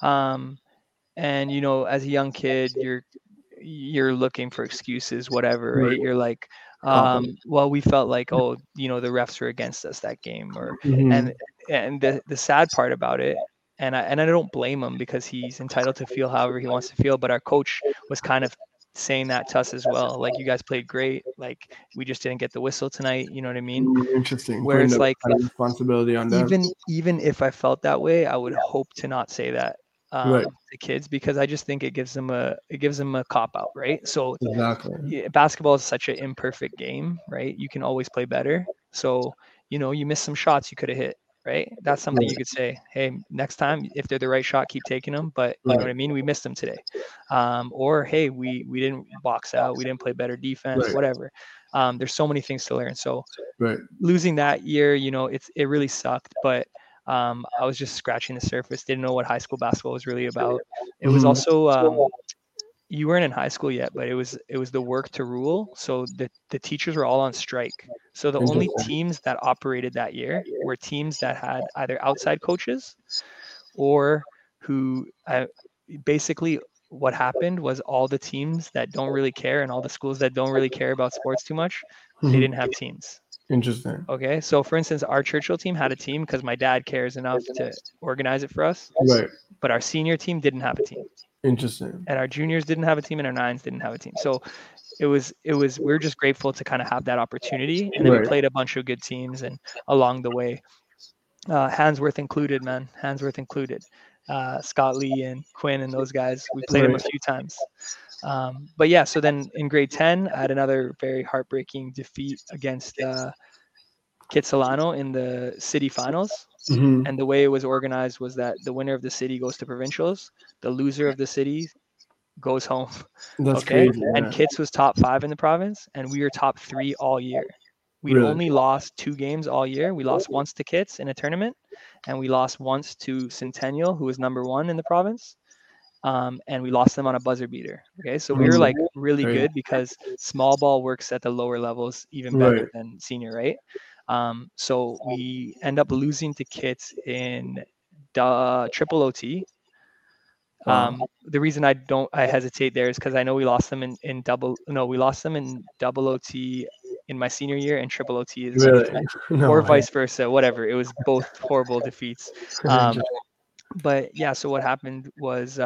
And, you know, as a young kid, you're looking for excuses, whatever, right? You're like, well, we felt like, oh, you know, the refs were against us that game, or and the sad part about it, and I don't blame him, because he's entitled to feel however he wants to feel, but our coach was kind of saying that to us as well, like, you guys played great, like, we just didn't get the whistle tonight, you know what I mean? Interesting. Where it's like responsibility on that. Even if I felt that way, I would hope to not say that to kids, because I just think it gives them a cop out, right? So exactly. Basketball is such an imperfect game, right? You can always play better. So, you know, you missed some shots you could have hit, right? That's something you could say, hey, next time, if they're the right shot, keep taking them. But you know what I mean? We missed them today. Or, hey, we didn't box out. We didn't play better defense, whatever. There's so many things to learn. So losing that year, you know, it really sucked. But I was just scratching the surface. Didn't know what high school basketball was really about. It was also, you weren't in high school yet, but it was the work to rule. So the teachers were all on strike. So the only teams that operated that year were teams that had either outside coaches or who basically what happened was all the teams that don't really care and all the schools that don't really care about sports too much, they didn't have teams. Interesting. Okay. So for instance, our Churchill team had a team because my dad cares enough to organize it for us. Right. But our senior team didn't have a team. Interesting. And our juniors didn't have a team and our nines didn't have a team. So it was we're just grateful to kind of have that opportunity. And then we played a bunch of good teams, and along the way, Handsworth included, man. Handsworth included. Scott Lee and Quinn and those guys. We played them a few times. But yeah, so then in grade 10, I had another very heartbreaking defeat against Kitsilano in the city finals. And the way it was organized was that the winner of the city goes to provincials, the loser of the city goes home. That's crazy, yeah. And Kits was top 5 in the province, and we were top 3 all year. We only lost 2 games all year. We lost once to Kits in a tournament, and we lost once to Centennial, who was number 1 in the province. And we lost them on a buzzer beater. Okay. So we were like really good, because small ball works at the lower levels even better than senior, right? So we end up losing to Kits in triple OT. The reason I hesitate there is because I know we lost them in double OT in my senior year, and triple OT is vice versa, whatever. It was both horrible defeats. But yeah, so what happened was,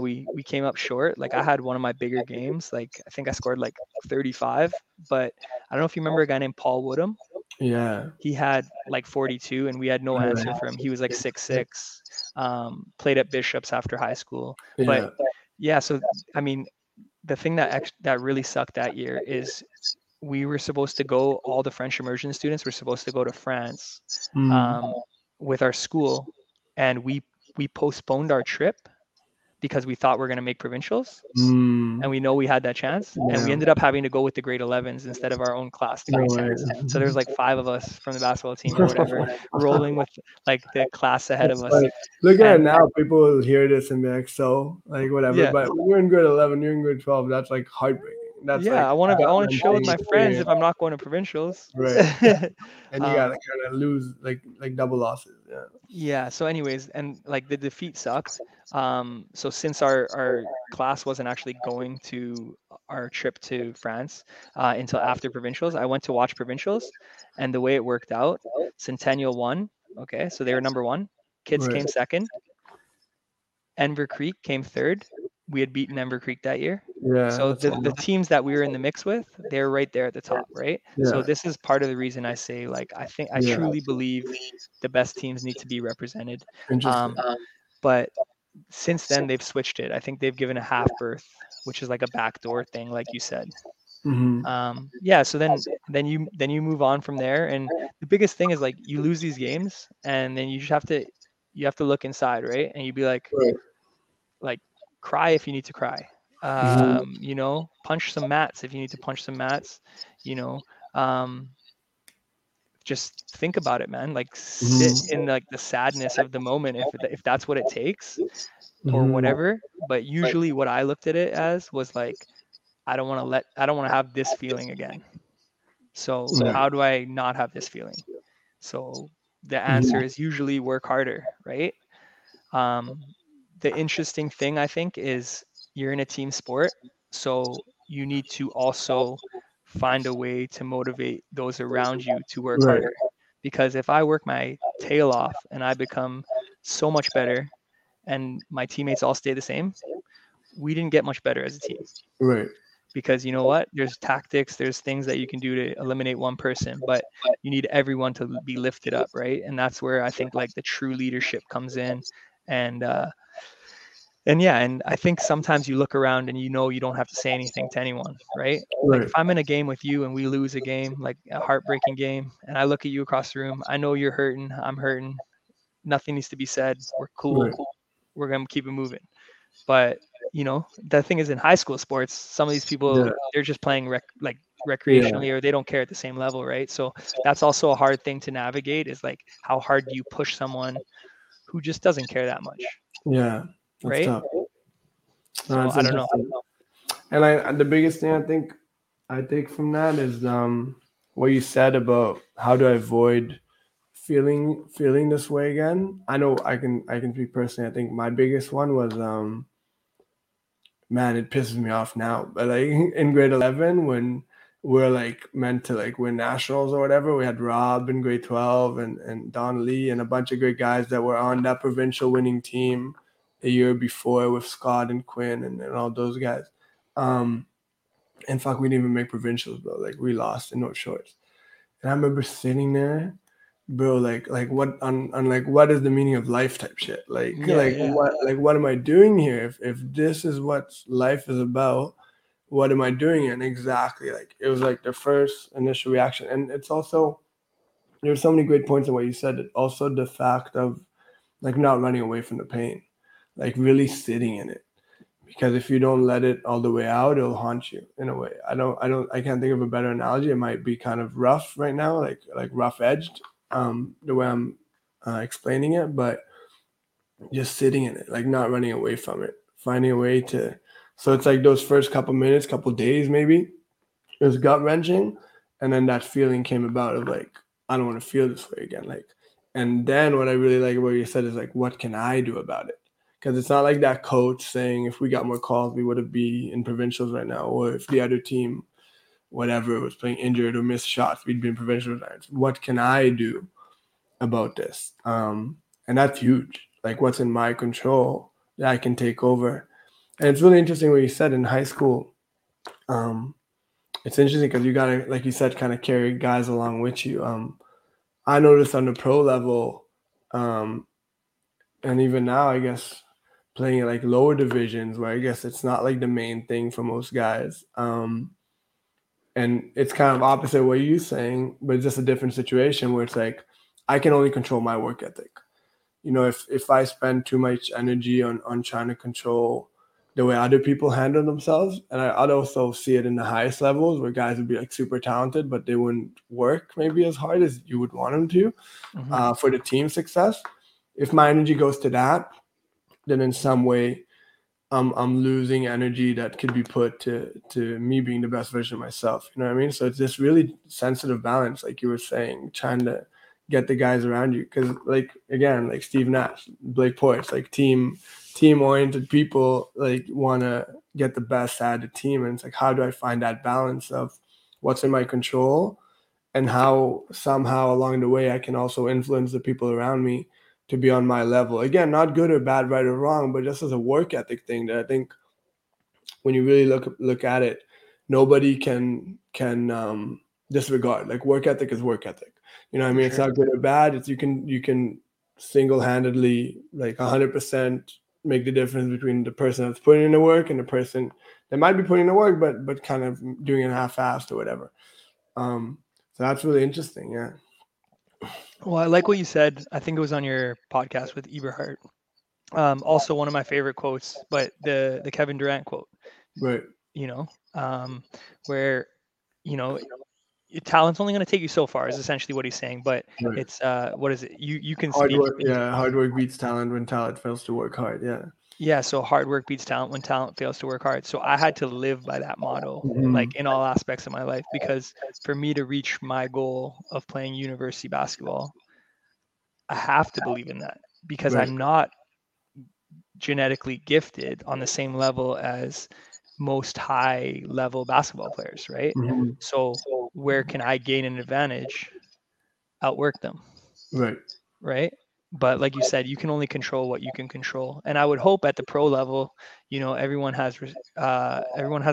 we came up short. Like, I had one of my bigger games. Like, I think I scored like 35, but I don't know if you remember a guy named Paul Woodham. Yeah. He had like 42, and we had no answer for him. He was like 6'6", played at Bishop's after high school. Yeah. But yeah, so I mean, the thing that really sucked that year is we were supposed to go, all the French immersion students were supposed to go to France with our school. And we postponed our trip because we thought we're going to make provincials, and we know we had that chance, and we ended up having to go with the grade 11s instead of our own class, the grade 10s. So there's like 5 of us from the basketball team or whatever, rolling with like the class ahead of us. Like, look at it now, people will hear this and be like, so like whatever. Yeah. But when you're in grade 11, you're in grade 12. That's like heartbreaking. That's I want to chill with my friends if I'm not going to provincials. And you gotta kind of lose like double losses. Yeah. So anyways, and like the defeat sucked. So since our class wasn't actually going to our trip to France until after provincials. I went to watch provincials, and the way it worked out, Centennial won. Okay, so they were number one. Kids came second. Enver Creek came third. We had beaten Enver Creek that year. Yeah. So the teams that we were in the mix with, they're right there at the top, right? Yeah. So this is part of the reason I say, like, I truly believe the best teams need to be represented. But since then, they've switched it. I think they've given a half berth, which is like a backdoor thing, like you said. Mm-hmm. So then you move on from there. And the biggest thing is, like, you lose these games, and then you just have to look inside, right? And you'd be like, cry if you need to cry, punch some mats if you need to punch some mats, just think about it, man. Like, sit in like the sadness of the moment if that's what it takes, or whatever. But usually what I looked at it as was like, I don't want to have this feeling again. So how do I not have this feeling? So the answer is usually work harder, right? The interesting thing, I think, is you're in a team sport, so you need to also find a way to motivate those around you to work harder. Because if I work my tail off and I become so much better and my teammates all stay the same, we didn't get much better as a team. Right. Because you know what? There's tactics, there's things that you can do to eliminate one person, but you need everyone to be lifted up, right? And that's where I think, like, the true leadership comes in. And I think sometimes you look around and you don't have to say anything to anyone, right? Like, if I'm in a game with you and we lose a game, like a heartbreaking game, and I look at you across the room, I know you're hurting, I'm hurting, nothing needs to be said, we're cool, we're going to keep it moving. But, the thing is, in high school sports, some of these people, they're just playing recreationally or they don't care at the same level, right? So that's also a hard thing to navigate, is like, how hard do you push someone who just doesn't care that much? Yeah. Right. So, I don't know. And the biggest thing I take from that is what you said about how do I avoid feeling this way again. I know I can speak personally. I think my biggest one was it pisses me off now, but like in grade 11 when we're like meant to like win nationals or whatever. We had Rob in grade 12 and Don Lee and a bunch of great guys that were on that provincial winning team the year before with Scott and Quinn and all those guys. And fuck, we didn't even make provincials, bro. Like, we lost in North Shores. And I remember sitting there, bro, like what on like what is the meaning of life type shit? What am I doing here? If this is what life is about, what am I doing? And exactly, like, it was like the first initial reaction. And it's also, there's so many great points in what you said. Also the fact of like not running away from the pain, like really sitting in it, because if you don't let it all the way out, it'll haunt you in a way. I can't think of a better analogy. It might be kind of rough right now, like rough edged, the way I'm explaining it, but just sitting in it, like not running away from it, finding a way to. So it's like those first couple minutes, couple days maybe, it was gut-wrenching. And then that feeling came about of like, I don't want to feel this way again. Like, and then what I really like about what you said is like, what can I do about it? Because it's not like that coach saying, if we got more calls, we would have been in provincials right now. Or if the other team, whatever, was playing injured or missed shots, we'd be in provincials. What can I do about this? And that's huge. Like, what's in my control that I can take over? And it's really interesting what you said in high school. It's interesting because you got to, like you said, kind of carry guys along with you. I noticed on the pro level, and even now, I guess, playing at like lower divisions where I guess it's not like the main thing for most guys. And it's kind of opposite what you're saying, but it's just a different situation where it's like, I can only control my work ethic. If I spend too much energy on trying to control the way other people handle themselves. And I'd also see it in the highest levels where guys would be like super talented, but they wouldn't work maybe as hard as you would want them to for the team success. If my energy goes to that, then in some way I'm losing energy that could be put to me being the best version of myself. You know what I mean? So it's this really sensitive balance, like you were saying, trying to get the guys around you. Because, like, again, like Steve Nash, Blake Poritz, like team-oriented people, like, want to get the best out of the team. And it's like, how do I find that balance of what's in my control and how somehow along the way I can also influence the people around me to be on my level? Again, not good or bad, right or wrong, but just as a work ethic thing that I think when you really look at it, nobody can disregard. Like, work ethic is work ethic. You know what I mean? Sure. It's not good or bad. It's you can single-handedly, like 100%, make the difference between the person that's putting in the work and the person that might be putting in the work but kind of doing it half-assed or whatever. So that's really interesting, yeah. Well, I like what you said. I think it was on your podcast with Eberhardt. Also one of my favorite quotes, but the Kevin Durant quote. Right. You know, where, you know, your talent's only going to take you so far is essentially what he's saying. But right. It's what is it? You can hard work, yeah. Hard work beats talent when talent fails to work hard. Yeah. Yeah. So hard work beats talent when talent fails to work hard. So I had to live by that motto, mm-hmm. like in all aspects of my life, because for me to reach my goal of playing university basketball, I have to believe in that, because right. I'm not genetically gifted on the same level as most high level basketball players, right? Mm-hmm. So where can I gain an advantage? Outwork them. Right. But like you said, you can only control what you can control. And I would hope at the pro level, you know, everyone has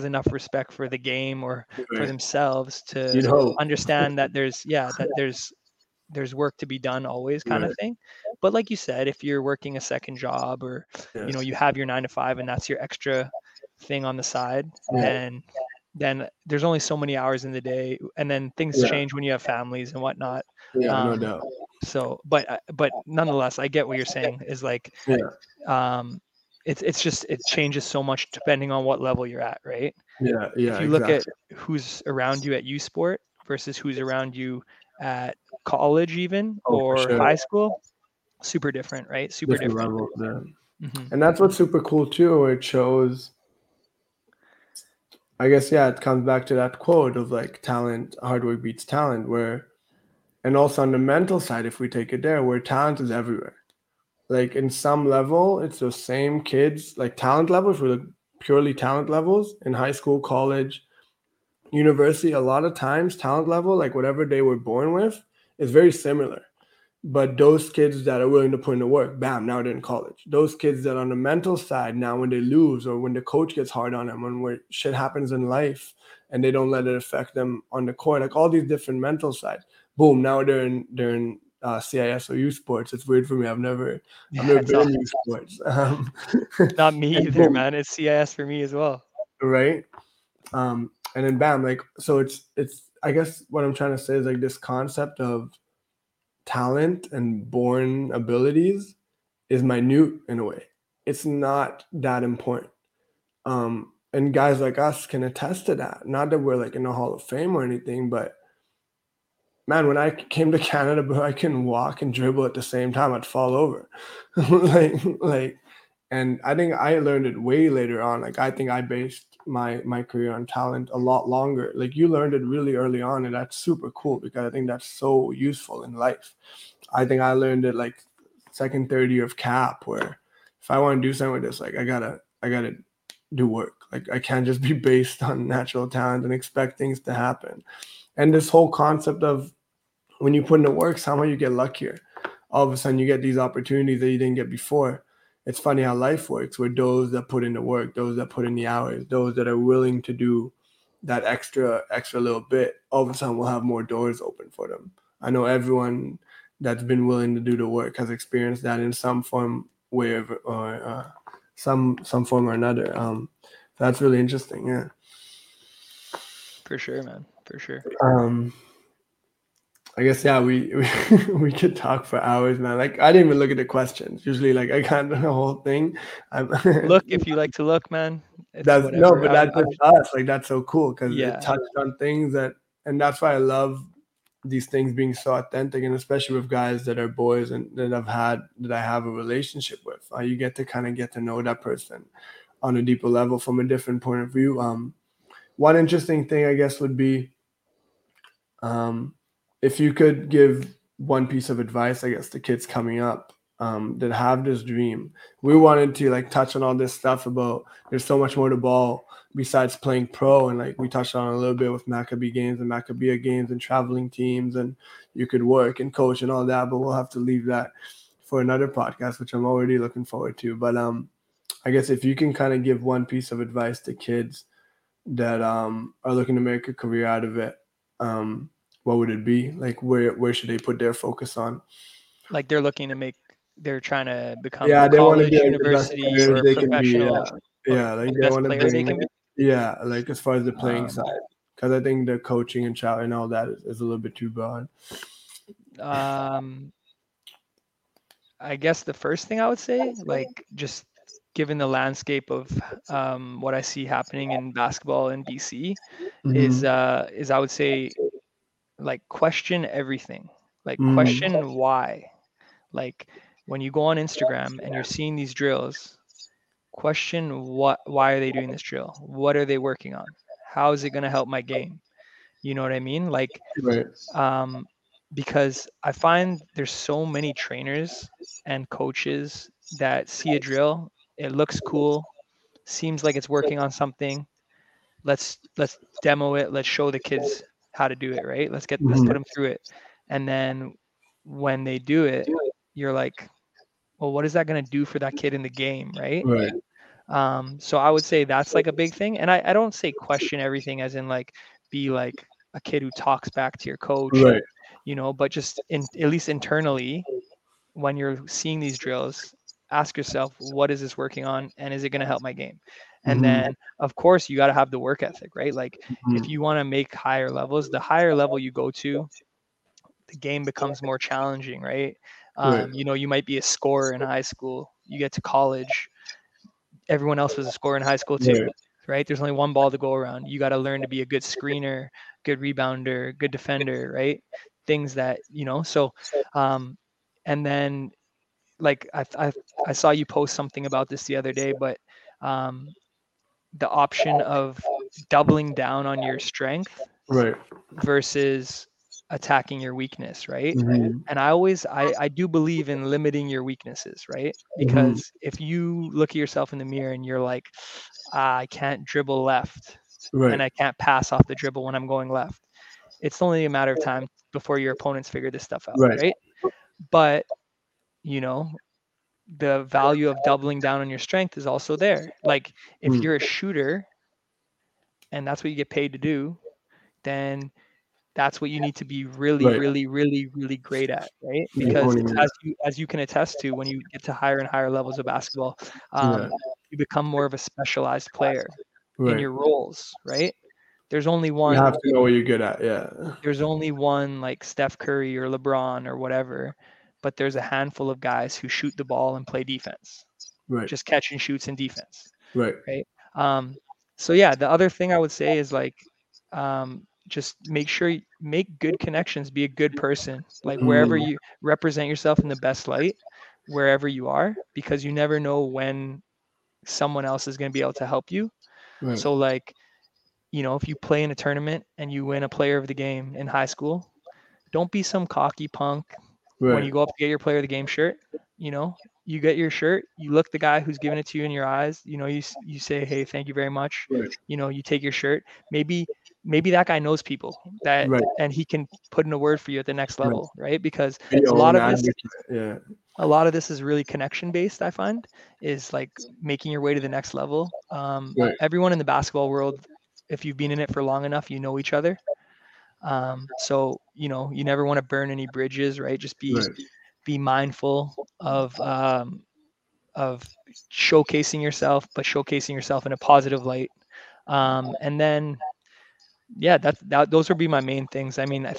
enough respect for the game or right. for themselves to understand that there's work to be done always, kind right. of thing. But like you said, if you're working a second job or yes. you know, you have your 9 to 5 and that's your extra thing on the side, yeah. and then there's only so many hours in the day, and then things yeah. change when you have families and whatnot. Yeah, no doubt. So, but nonetheless, I get what you're saying. Is like, yeah. It's just it changes so much depending on what level you're at, right? Yeah, yeah. If you look exactly. at who's around you at U Sport versus who's around you at college, even or sure. high school, super different, right? Super different. Level, yeah. mm-hmm. And that's what's super cool too. It shows. I guess, yeah, it comes back to that quote of like talent, hard work beats talent, where, and also on the mental side, if we take it there, where talent is everywhere. Like in some level, it's those same kids, like talent levels, we look purely talent levels in high school, college, university, a lot of times talent level, like whatever they were born with, is very similar. But those kids that are willing to put in the work, bam, now they're in college. Those kids that on the mental side, now when they lose or when the coach gets hard on them, when shit happens in life and they don't let it affect them on the court, like all these different mental sides, boom, now they're in CIS or U Sports. It's weird for me. I've never been in U Sports. Not me either, boom. Man. It's CIS for me as well. Right? And then bam, like, so it's I guess what I'm trying to say is like this concept of talent and born abilities is minute in a way. It's not that important. And guys like us can attest to that. Not that we're like in the Hall of Fame or anything, but man, when I came to Canada, bro, I couldn't walk and dribble at the same time. I'd fall over. And I think I learned it way later on. Like, I think I based my career on talent a lot longer. Like, you learned it really early on, and that's super cool because I think that's so useful in life. I think I learned it like second, third year of cap, where if I want to do something with this, like I gotta do work. Like, I can't just be based on natural talent and expect things to happen. And this whole concept of when you put in the work, somehow you get luckier. All of a sudden you get these opportunities that you didn't get before. It's funny how life works, where those that put in the work, those that put in the hours, those that are willing to do that extra little bit, all of a sudden will have more doors open for them. I know everyone that's been willing to do the work has experienced that in some form, wherever, or some form or another. That's really interesting, yeah. For sure, man. For sure. I guess, yeah, we could talk for hours, man. Like, I didn't even look at the questions. Usually, like, I can't do the whole thing. Look, if you like to look, man. That's whatever. No, but that's just us. Like, that's so cool because yeah. It touched on things that, and that's why I love these things being so authentic, and especially with guys that are boys and that I have a relationship with. You get to kind of get to know that person on a deeper level from a different point of view. One interesting thing, I guess, would be if you could give one piece of advice, I guess, to kids coming up that have this dream. We wanted to like touch on all this stuff about there's so much more to ball besides playing pro, and like we touched on a little bit with Maccabiah games and traveling teams, and you could work and coach and all that, but we'll have to leave that for another podcast, which I'm already looking forward to. But I guess if you can kind of give one piece of advice to kids that are looking to make a career out of it, what would it be? Like where should they put their focus on? Like they're trying to become they want to get university or they professional. Can be, like they want to be. Yeah, like as far as the playing side, because I think the coaching and chat and all that is a little bit too broad. I guess the first thing I would say, like just given the landscape of what I see happening in basketball in BC, mm-hmm. is I would say like question everything, like question why. Like when you go on Instagram and you're seeing these drills, question why are they doing this drill? What are they working on? How is it going to help my game? You know what I mean? Like, right. Because I find there's so many trainers and coaches that see a drill. It looks cool. Seems like it's working on something. Let's demo it. Let's show the kids how to do it, right? Let's put them through it. And then when they do it, you're like, well, what is that going to do for that kid in the game, right? Right. So I would say that's like a big thing. And I don't say question everything as in like be like a kid who talks back to your coach, right. You know, but just at least internally, when you're seeing these drills, ask yourself, what is this working on? And is it going to help my game? And then of course you got to have the work ethic, right? Like if you want to make higher levels, the higher level you go to, the game becomes more challenging, right? You know, you might be a scorer in high school, you get to college, everyone else was a scorer in high school too, right? There's only one ball to go around. You got to learn to be a good screener, good rebounder, good defender, right? Things that, you know, so, and then like, I saw you post something about this the other day, but the option of doubling down on your strength versus attacking your weakness, right? And I do believe in limiting your weaknesses, right? Because if you look at yourself in the mirror and you're like, I can't dribble left, and I can't pass off the dribble when I'm going left, it's only a matter of time before your opponents figure this stuff out, right? But you know, the value of doubling down on your strength is also there. Like if you're a shooter and that's what you get paid to do, then that's what you need to be really, really, really, really great at, right? Because as you can attest to, when you get to higher and higher levels of basketball, you become more of a specialized player in your roles, right? There's only one. You have to know what you're good at, yeah. There's only one like Steph Curry or LeBron or whatever, but there's a handful of guys who shoot the ball and play defense, just catch and shoots and defense, right? So yeah, the other thing I would say is like, just make sure you make good connections, be a good person, like wherever you represent yourself in the best light, wherever you are, because you never know when someone else is going to be able to help you. So like, you know, if you play in a tournament and you win a player of the game in high school, don't be some cocky punk. When you go up to get your player of the game shirt, you know, you get your shirt, you look the guy who's giving it to you in your eyes, you know, you say, hey, thank you very much. You know, you take your shirt. Maybe that guy knows people that, and he can put in a word for you at the next level, right? Because a lot of this is really connection based. I find is like making your way to the next level. Everyone in the basketball world, if you've been in it for long enough, you know each other. So you know, you never want to burn any bridges, right? Just be mindful of showcasing yourself, but showcasing yourself in a positive light. And then. Yeah, those would be my main things. I mean, I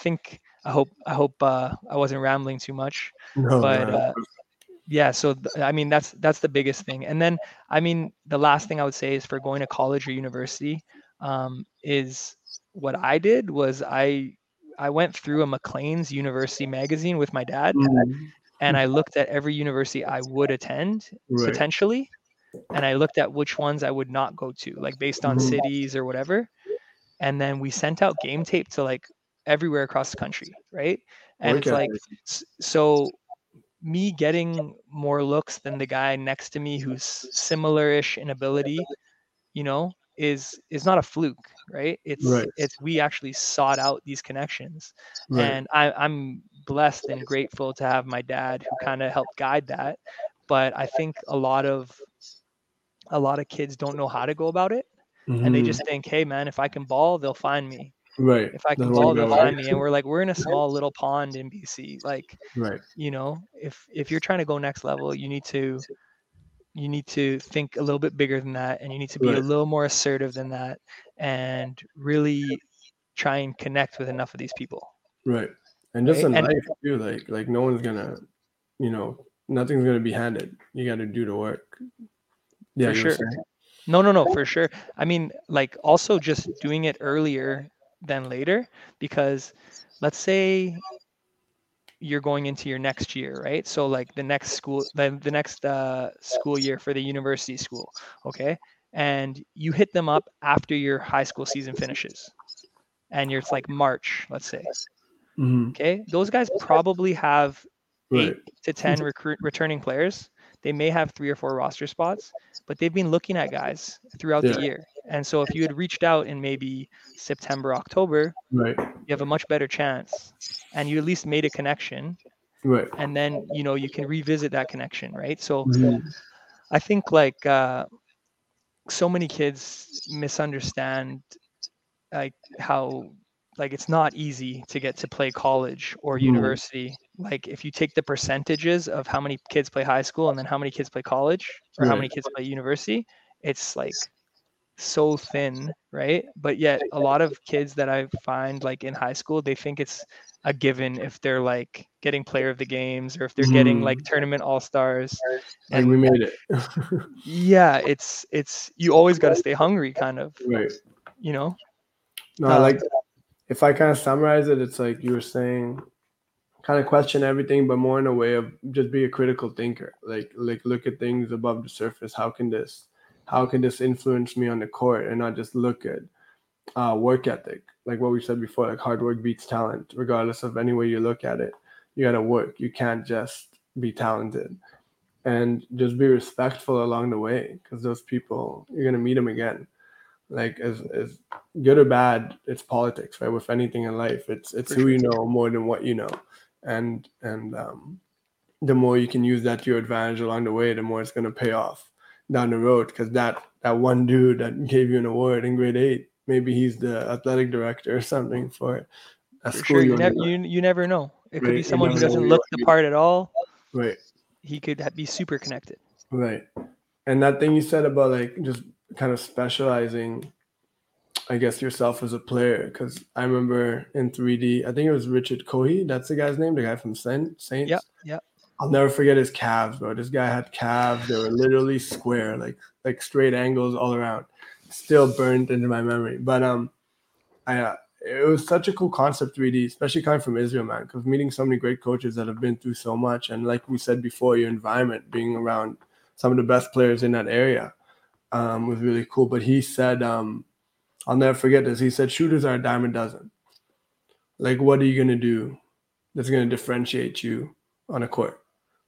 hope I wasn't rambling too much, I mean, that's the biggest thing. And then, I mean, the last thing I would say is for going to college or university, is what I did was I went through a Maclean's University magazine with my dad, and I looked at every university I would attend potentially, and I looked at which ones I would not go to, like based on cities or whatever. And then we sent out game tape to like everywhere across the country, right? And it's like, so me getting more looks than the guy next to me who's similar-ish in ability, you know, is not a fluke, right? It's we actually sought out these connections. Right. And I'm blessed and grateful to have my dad who kind of helped guide that. But I think a lot of kids don't know how to go about it. Mm-hmm. And they just think, hey man, if I can ball, they'll find me. Right. If I can ball, they'll find me. And we're like, we're in a small little pond in BC. Like, you know, if you're trying to go next level, you need to think a little bit bigger than that. And you need to be a little more assertive than that and really try and connect with enough of these people. Right. And just in life too, like no one's gonna, you know, nothing's gonna be handed. You gotta do the work. Yeah, for sure. No, for sure. I mean, like also just doing it earlier than later, because let's say you're going into your next year, right? So like the next school year for the university school, okay? And you hit them up after your high school season finishes, and it's like March, let's say. Mm-hmm. Okay, those guys probably have 8 to 10 returning players. They may have 3 or 4 roster spots, but they've been looking at guys throughout the year. And so if you had reached out in maybe September, October, you have a much better chance, and you at least made a connection. Right. And then, you know, you can revisit that connection. Right. So I think like so many kids misunderstand like how, like it's not easy to get to play college or university. Like if you take the percentages of how many kids play high school and then how many kids play college or how many kids play university, it's like so thin, right? But yet a lot of kids that I find like in high school, they think it's a given if they're like getting player of the games or if they're getting like tournament all-stars. And we made it. Yeah, it's you always got to stay hungry kind of, right? You know? No, I like that. If I kind of summarize it, it's like you were saying, kind of question everything, but more in a way of just be a critical thinker. Like look at things above the surface. How can this influence me on the court, and not just look at work ethic. Like what we said before, like hard work beats talent, regardless of any way you look at it. You got to work. You can't just be talented, and just be respectful along the way, because those people, you're going to meet them again. Like as good or bad, it's politics, right? With anything in life, it's who you know more than what you know, and the more you can use that to your advantage along the way, the more it's going to pay off down the road. Because that one dude that gave you an award in grade 8, maybe he's the athletic director or something for a school. Sure, you never know. It could be someone who doesn't look the part at all. Right. He could be super connected. Right. And that thing you said about like just kind of specializing, I guess, yourself as a player, because I remember in 3D, I think it was Richard Cohey, that's the guy's name, the guy from Saints. Yeah. I'll never forget his calves, bro. This guy had calves. They were literally square, like straight angles all around. Still burnt into my memory. But I it was such a cool concept, 3D, especially coming from Israel, man, because meeting so many great coaches that have been through so much. And like we said before, your environment, being around some of the best players in that area, was really cool. But he said, I'll never forget this. He said, shooters are a dime a dozen. Like, what are you going to do that's going to differentiate you on a court?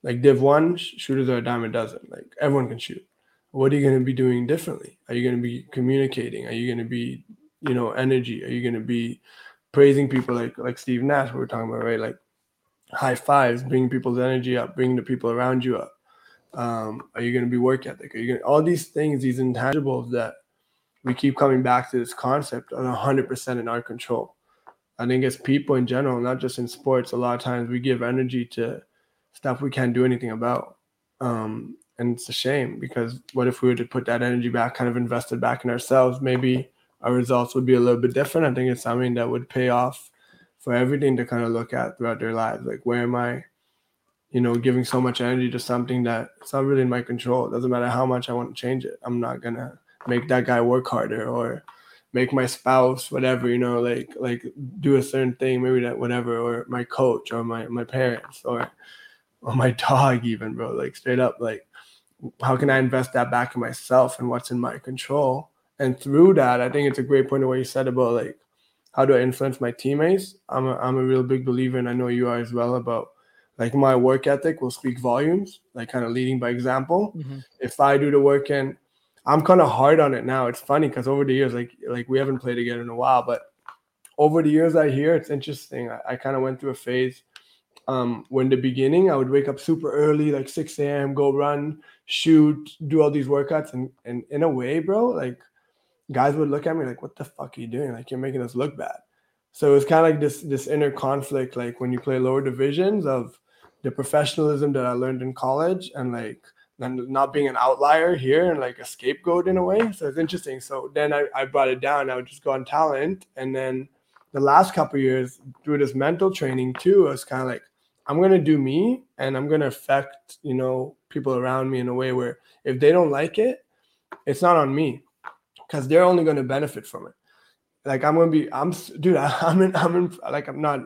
Like Div 1, shooters are a dime a dozen. Like everyone can shoot. What are you going to be doing differently? Are you going to be communicating? Are you going to be, you know, energy? Are you going to be praising people like Steve Nash, we were talking about, right? Like high fives, bring people's energy up, bring the people around you up. Are you going to be work ethic? Are you going to, all these things, these intangibles that we keep coming back to, this concept of 100% in our control. I think as people in general, not just in sports, a lot of times we give energy to stuff we can't do anything about. And it's a shame, because what if we were to put that energy back, kind of invested back in ourselves, maybe our results would be a little bit different. I think it's something that would pay off for everything to kind of look at throughout their lives. Like, where am I, you know, giving so much energy to something that it's not really in my control? It doesn't matter how much I want to change it. I'm not going to make that guy work harder, or make my spouse, whatever, you know, like do a certain thing, maybe that whatever, or my coach, or my parents, or my dog even, bro. Like straight up, like how can I invest that back in myself and what's in my control? And through that, I think it's a great point of what you said about like how do I influence my teammates? I'm a real big believer, and I know you are as well, about like my work ethic will speak volumes, like kind of leading by example. Mm-hmm. If I do the work, and I'm kind of hard on it now. It's funny because over the years, like we haven't played together in a while, but over the years I hear it's interesting. I kind of went through a phase when the beginning I would wake up super early, like 6 a.m., go run, shoot, do all these workouts. And in a way, bro, like guys would look at me like, what the fuck are you doing? Like, you're making us look bad. So it's kind of like this inner conflict, like when you play lower divisions, of the professionalism that I learned in college and like not being an outlier here and like a scapegoat in a way. So it's interesting. So then I brought it down. I would just go on talent. And then the last couple of years through this mental training too, I was kind of like, I'm going to do me and I'm going to affect, you know, people around me in a way where if they don't like it, it's not on me because they're only going to benefit from it. Like I'm not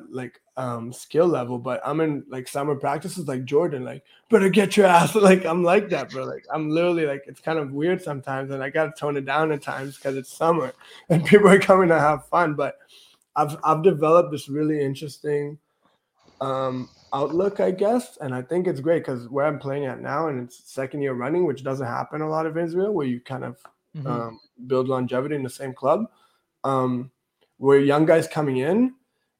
skill level, but I'm in like summer practices, like Jordan, like better get your ass. Like I'm like that, bro. Like I'm literally like, it's kind of weird sometimes. And I got to tone it down at times because it's summer and people are coming to have fun. But I've developed this really interesting outlook, I guess. And I think it's great because where I'm playing at now, and it's second year running, which doesn't happen a lot of Israel, where you kind of build longevity in the same club. Where young guys coming in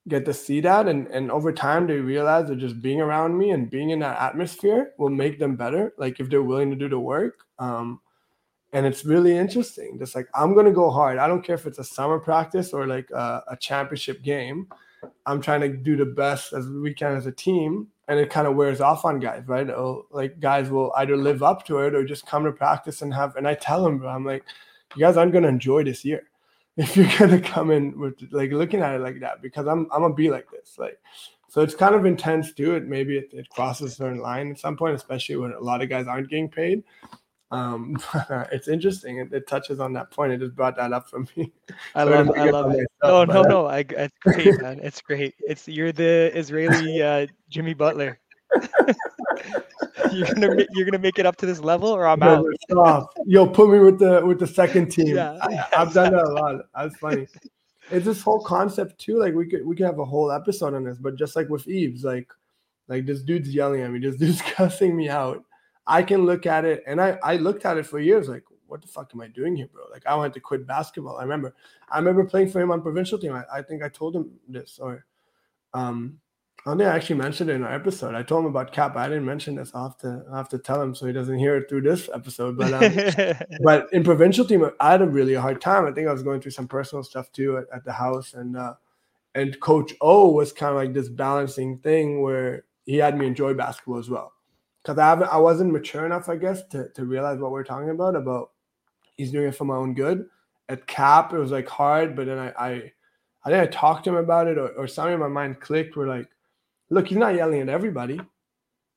get to see that, and over time they realize that just being around me and being in that atmosphere will make them better, like if they're willing to do the work. And it's really interesting. Just like, I'm going to go hard. I don't care if it's a summer practice or like a championship game. I'm trying to do the best as we can as a team, and it kind of wears off on guys, right? It'll, like guys will either live up to it or just come to practice and have, and I tell them, bro, I'm like, you guys aren't going to enjoy this year if you're gonna come in with like looking at it like that, because I'm gonna be like this, like, so it's kind of intense too. It maybe it crosses a certain line at some point, especially when a lot of guys aren't getting paid. It's interesting. It touches on that point. It just brought that up for me. I love it. Myself, no. It's great, man. It's great. You're the Israeli Jimmy Butler. You're gonna make it up to this level, or I'm out. Yo, put me with the second team. Yeah, I've done that a lot. That's funny. It's this whole concept too. Like we could have a whole episode on this, but just like with Eves, like this dude's yelling at me, this dude's cussing me out. I can look at it, and I looked at it for years. Like, what the fuck am I doing here, bro? Like, I wanted to quit basketball. I remember playing for him on provincial team. I think I told him this, or I think I actually mentioned it in our episode. I told him about Cap. I didn't mention this. I have to tell him so he doesn't hear it through this episode. But but in provincial team, I had a really hard time. I think I was going through some personal stuff too at the house, and Coach O was kind of like this balancing thing where he had me enjoy basketball as well, because I wasn't mature enough, I guess, to realize what we're talking about he's doing it for my own good. At Cap, it was like hard, but then I think I talked to him about it, or something in my mind clicked. We're like, look, he's not yelling at everybody.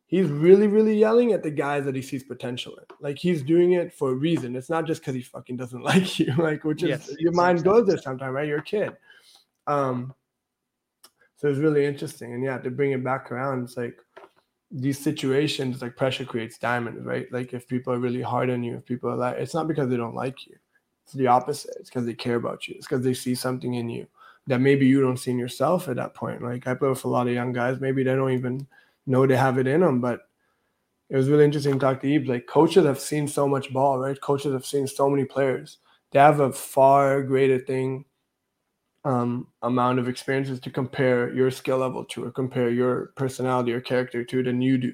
He's really, really yelling at the guys that he sees potential in. Like, he's doing it for a reason. It's not just because he fucking doesn't like you, like, which is, yes, your mind goes there sometimes, right? You're a kid. So it's really interesting. And yeah, to bring it back around, it's like these situations, like pressure creates diamonds, right? Like, if people are really hard on you, if people are like, it's not because they don't like you. It's the opposite. It's because they care about you. It's because they see something in you that maybe you don't see in yourself at that point. Like, I play with a lot of young guys. Maybe they don't even know they have it in them, but it was really interesting to talk to Eve. Like, coaches have seen so much ball, right? Coaches have seen so many players. They have a far greater amount of experiences to compare your skill level to, or compare your personality or character to, than you do.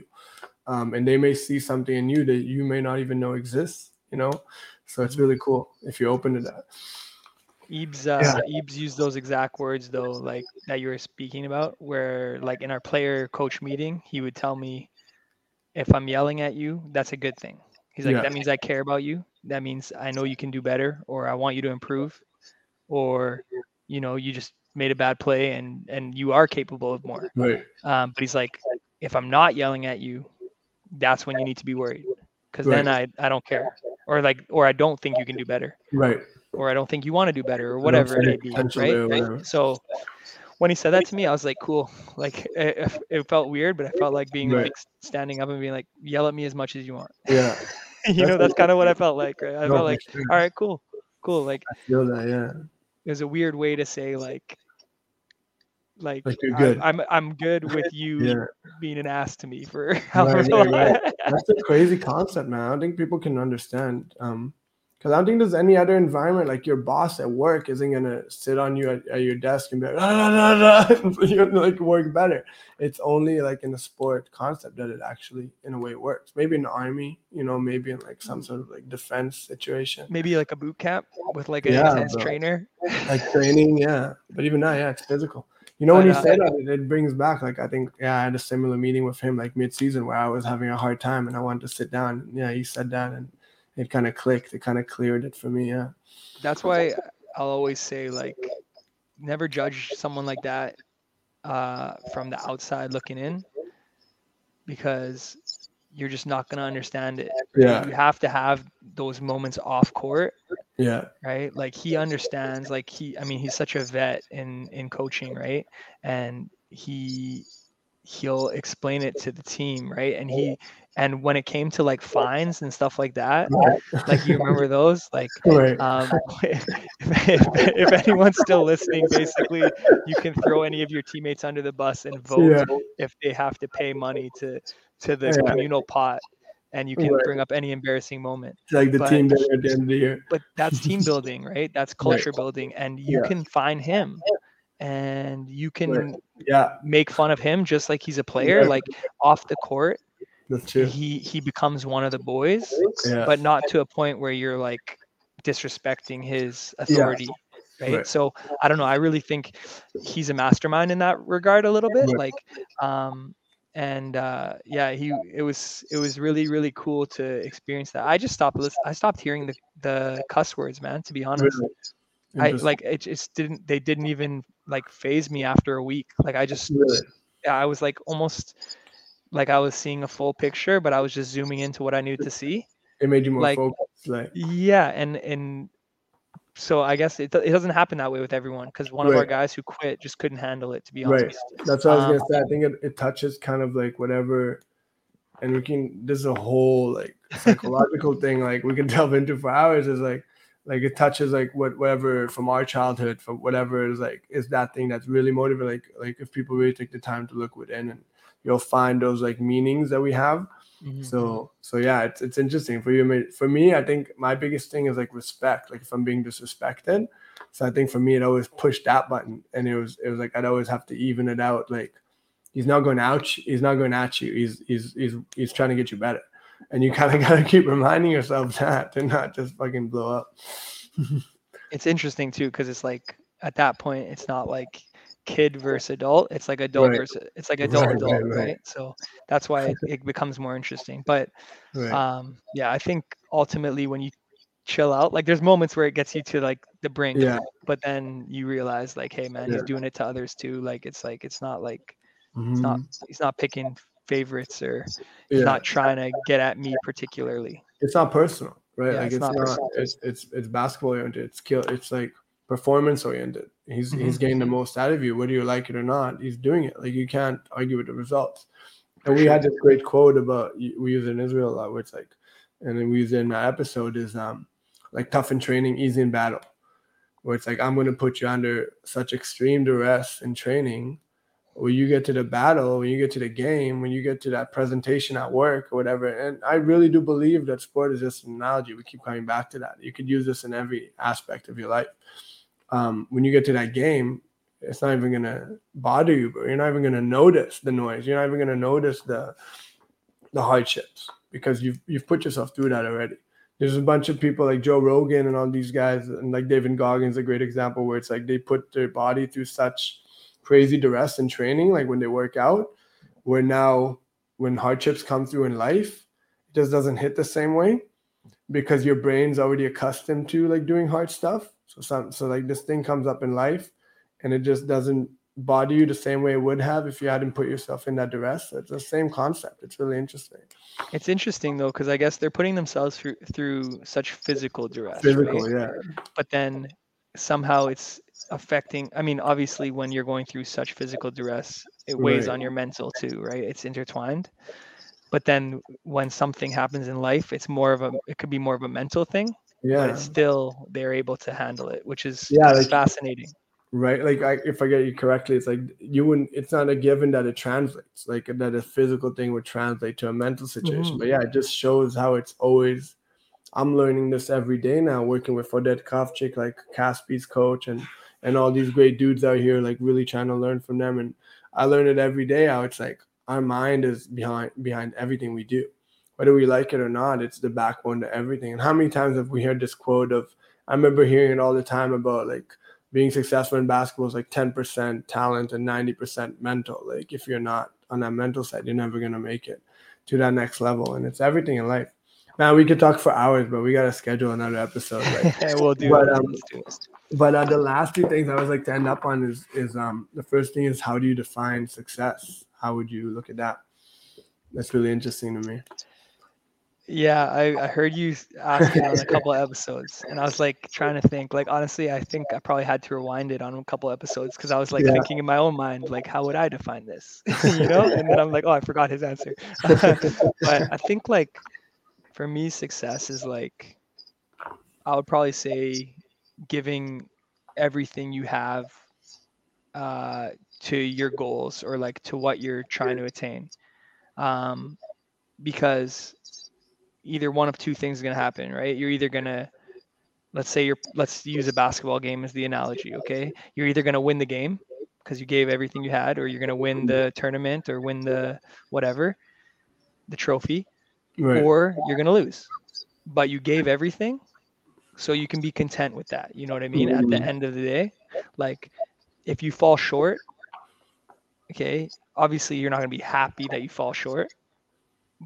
And they may see something in you that you may not even know exists, you know? So it's really cool if you're open to that. Ebs used those exact words though, like that you were speaking about, where like in our player coach meeting, he would tell me, if I'm yelling at you, that's a good thing. He's like, that means I care about you. That means I know you can do better, or I want you to improve, or, you know, you just made a bad play and you are capable of more. Right. But he's like, if I'm not yelling at you, that's when you need to be worried. Cause then I don't care. Or I don't think you can do better. Right. Or I don't think you want to do better, or whatever it may be, right? So when he said that to me, I was like, cool. Like, it felt weird, but I felt like being like standing up and being like, yell at me as much as you want. Yeah. You know, that's kind of what I felt like, right? I felt like, all right, cool. Like, I feel that, yeah. It was a weird way to say, like, Like, good. I'm good with you being an ass to me for however long. Right. That's a crazy concept, man. I don't think people can understand. Because I don't think there's any other environment. Like, your boss at work isn't gonna sit on you at your desk and be like, you're gonna, like, work better. It's only like in a sport concept that it actually, in a way, works. Maybe in the army, you know, maybe in like some sort of like defense situation. Maybe like a boot camp with like an intense trainer. Like training, yeah. But even that, yeah, it's physical. You know, when you say that, it brings back, like, I think, I had a similar meeting with him, like, mid-season, where I was having a hard time and I wanted to sit down. And, he sat down and it kind of clicked. It kind of cleared it for me, yeah. That's why I'll always say, like, never judge someone like that from the outside looking in, because you're just not going to understand it. Yeah. You have to have those moments off court. Yeah. Right. Like, he understands, like, he's such a vet in coaching. Right. And he'll explain it to the team. Right. And when it came to like fines and stuff like that, like, you remember those, like, right. If anyone's still listening, basically you can throw any of your teammates under the bus and vote if they have to pay money to the communal pot. And you can bring up any embarrassing moment. It's like the team building at the end of the year. But that's team building, right? That's culture building. And you can find him. And you can make fun of him just like he's a player. Yeah. Like, off the court, that's true. He becomes one of the boys. Yeah. But not to a point where you're, like, disrespecting his authority. Yeah. Right? So, I don't know. I really think he's a mastermind in that regard a little bit. Like, and it was really, really cool to experience that. I just stopped listening. I stopped hearing the cuss words, man, to be honest. Really? They didn't even like phase me after a week. Like, I just I was like, almost like I was seeing a full picture, but I was just zooming into what I needed to see. It made you more focused. Like, yeah, and so I guess it doesn't happen that way with everyone, because one of our guys who quit just couldn't handle it, to be honest. Right. That's what I was going to say. I think it touches kind of like whatever, and this is a whole like psychological thing, like, we can delve into for hours, is like it touches like whatever from our childhood, from whatever is like, is that thing that's really motivating. Like if people really take the time to look within, and you'll find those like meanings that we have. Mm-hmm. So yeah, it's interesting for you. For me, I think my biggest thing is like respect. Like, if I'm being disrespected, so I think for me it always pushed that button, and it was like I'd always have to even it out. Like, he's not going at you. He's trying to get you better, and you kind of gotta keep reminding yourself that to not just fucking blow up. It's interesting too, because it's like at that point it's not like kid versus adult, it's like adult versus it's like adult, right? So that's why it becomes more interesting. But I think ultimately when you chill out, like, there's moments where it gets you to like the brink, but then you realize, like, hey man, he's doing it to others too. Like, it's like, it's not like he's not picking favorites, or he's not trying to get at me particularly. It's not personal, right? Yeah, like it's basketball oriented, it's skill, it's like performance oriented. He's getting the most out of you, whether you like it or not. He's doing it. Like, you can't argue with the results. And we had this great quote about, we use it in Israel a lot, where it's like, and then we use it in that episode, is like, tough in training, easy in battle, where it's like, I'm going to put you under such extreme duress in training. When you get to the battle, when you get to the game, when you get to that presentation at work or whatever. And I really do believe that sport is just an analogy. We keep coming back to that. You could use this in every aspect of your life. When you get to that game, it's not even going to bother you, but you're not even going to notice the noise. You're not even going to notice the hardships, because you've put yourself through that already. There's a bunch of people like Joe Rogan and all these guys, and like David Goggins, a great example, where it's like they put their body through such crazy duress in training, like when they work out, where now when hardships come through in life, it just doesn't hit the same way, because your brain's already accustomed to like doing hard stuff. So like this thing comes up in life, and it just doesn't bother you the same way it would have if you hadn't put yourself in that duress. So it's the same concept. It's really interesting. It's interesting though, because I guess they're putting themselves through such physical duress. Physical, right? Yeah. But then somehow it's affecting. I mean, obviously, when you're going through such physical duress, it weighs on your mental too, right? It's intertwined. But then when something happens in life, it's more of it could be more of a mental thing. Yeah, but it's still, they're able to handle it, which is fascinating. right? Like, if I get you correctly, it's like you wouldn't, it's not a given that it translates, like that a physical thing would translate to a mental situation. Mm-hmm. But yeah, it just shows how it's always, I'm learning this every day now, working with Odette Kovchik, like Caspi's coach, and all these great dudes out here, like really trying to learn from them. And I learn it every day how it's like our mind is behind everything we do. Whether we like it or not, it's the backbone to everything. And how many times have we heard this quote of, I remember hearing it all the time about like being successful in basketball is like 10% talent and 90% mental. Like if you're not on that mental side, you're never going to make it to that next level. And it's everything in life. Now we could talk for hours, but we got to schedule another episode. Right? We'll do it. But the last two things I always like to end up on is the first thing is, how do you define success? How would you look at that? That's really interesting to me. Yeah, I heard you ask that on a couple of episodes, and I was like trying to think. Like honestly, I think I probably had to rewind it on a couple of episodes because I was like thinking in my own mind, like how would I define this, you know? And then I'm like, oh, I forgot his answer. But I think like for me, success is like I would probably say giving everything you have to your goals or like to what you're trying to attain, because either one of two things is going to happen, right? You're either going to, let's use a basketball game as the analogy, okay? You're either going to win the game because you gave everything you had, or you're going to win the tournament or win the whatever, the trophy, right? Or you're going to lose. But you gave everything, so you can be content with that. You know what I mean? At the end of the day, like if you fall short, okay, obviously you're not going to be happy that you fall short,